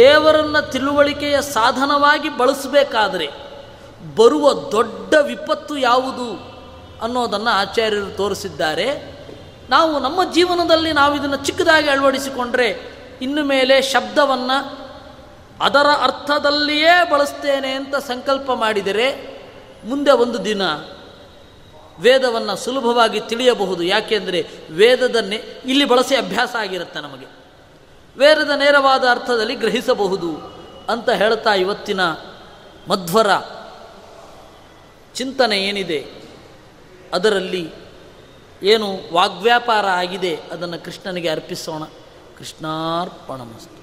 ದೇವರನ್ನು ತಿಳುವಳಿಕೆಯ ಸಾಧನವಾಗಿ ಬಳಸಬೇಕಾದರೆ ಬರುವ ದೊಡ್ಡ ವಿಪತ್ತು ಯಾವುದು ಅನ್ನೋದನ್ನು ಆಚಾರ್ಯರು ತೋರಿಸಿದ್ದಾರೆ. ನಾವು ನಮ್ಮ ಜೀವನದಲ್ಲಿ ನಾವು ಇದನ್ನು ಚಿಕ್ಕದಾಗಿ ಅಳವಡಿಸಿಕೊಂಡ್ರೆ ಇನ್ನು ಮೇಲೆ ಶಬ್ದವನ್ನು ಅದರ ಅರ್ಥದಲ್ಲಿಯೇ ಬಳಸ್ತೇನೆ ಅಂತ ಸಂಕಲ್ಪ ಮಾಡಿದರೆ ಮುಂದೆ ಒಂದು ದಿನ ವೇದವನ್ನು ಸುಲಭವಾಗಿ ತಿಳಿಯಬಹುದು. ಯಾಕೆಂದರೆ ವೇದದನ್ನೇ ಇಲ್ಲಿ ಬಳಸಿ ಅಭ್ಯಾಸ ಆಗಿರುತ್ತೆ, ನಮಗೆ ವೇದದ ನೇರವಾದ ಅರ್ಥದಲ್ಲಿ ಗ್ರಹಿಸಬಹುದು ಅಂತ ಹೇಳ್ತಾ ಇವತ್ತಿನ ಮಧ್ವರ ಚಿಂತನೆ ಏನಿದೆ ಅದರಲ್ಲಿ ಏನು ವಾಗ್ವ್ಯಾಪಾರ ಆಗಿದೆ ಅದನ್ನು ಕೃಷ್ಣನಿಗೆ ಅರ್ಪಿಸೋಣ. ಕೃಷ್ಣಾರ್ಪಣಮಸ್ತು.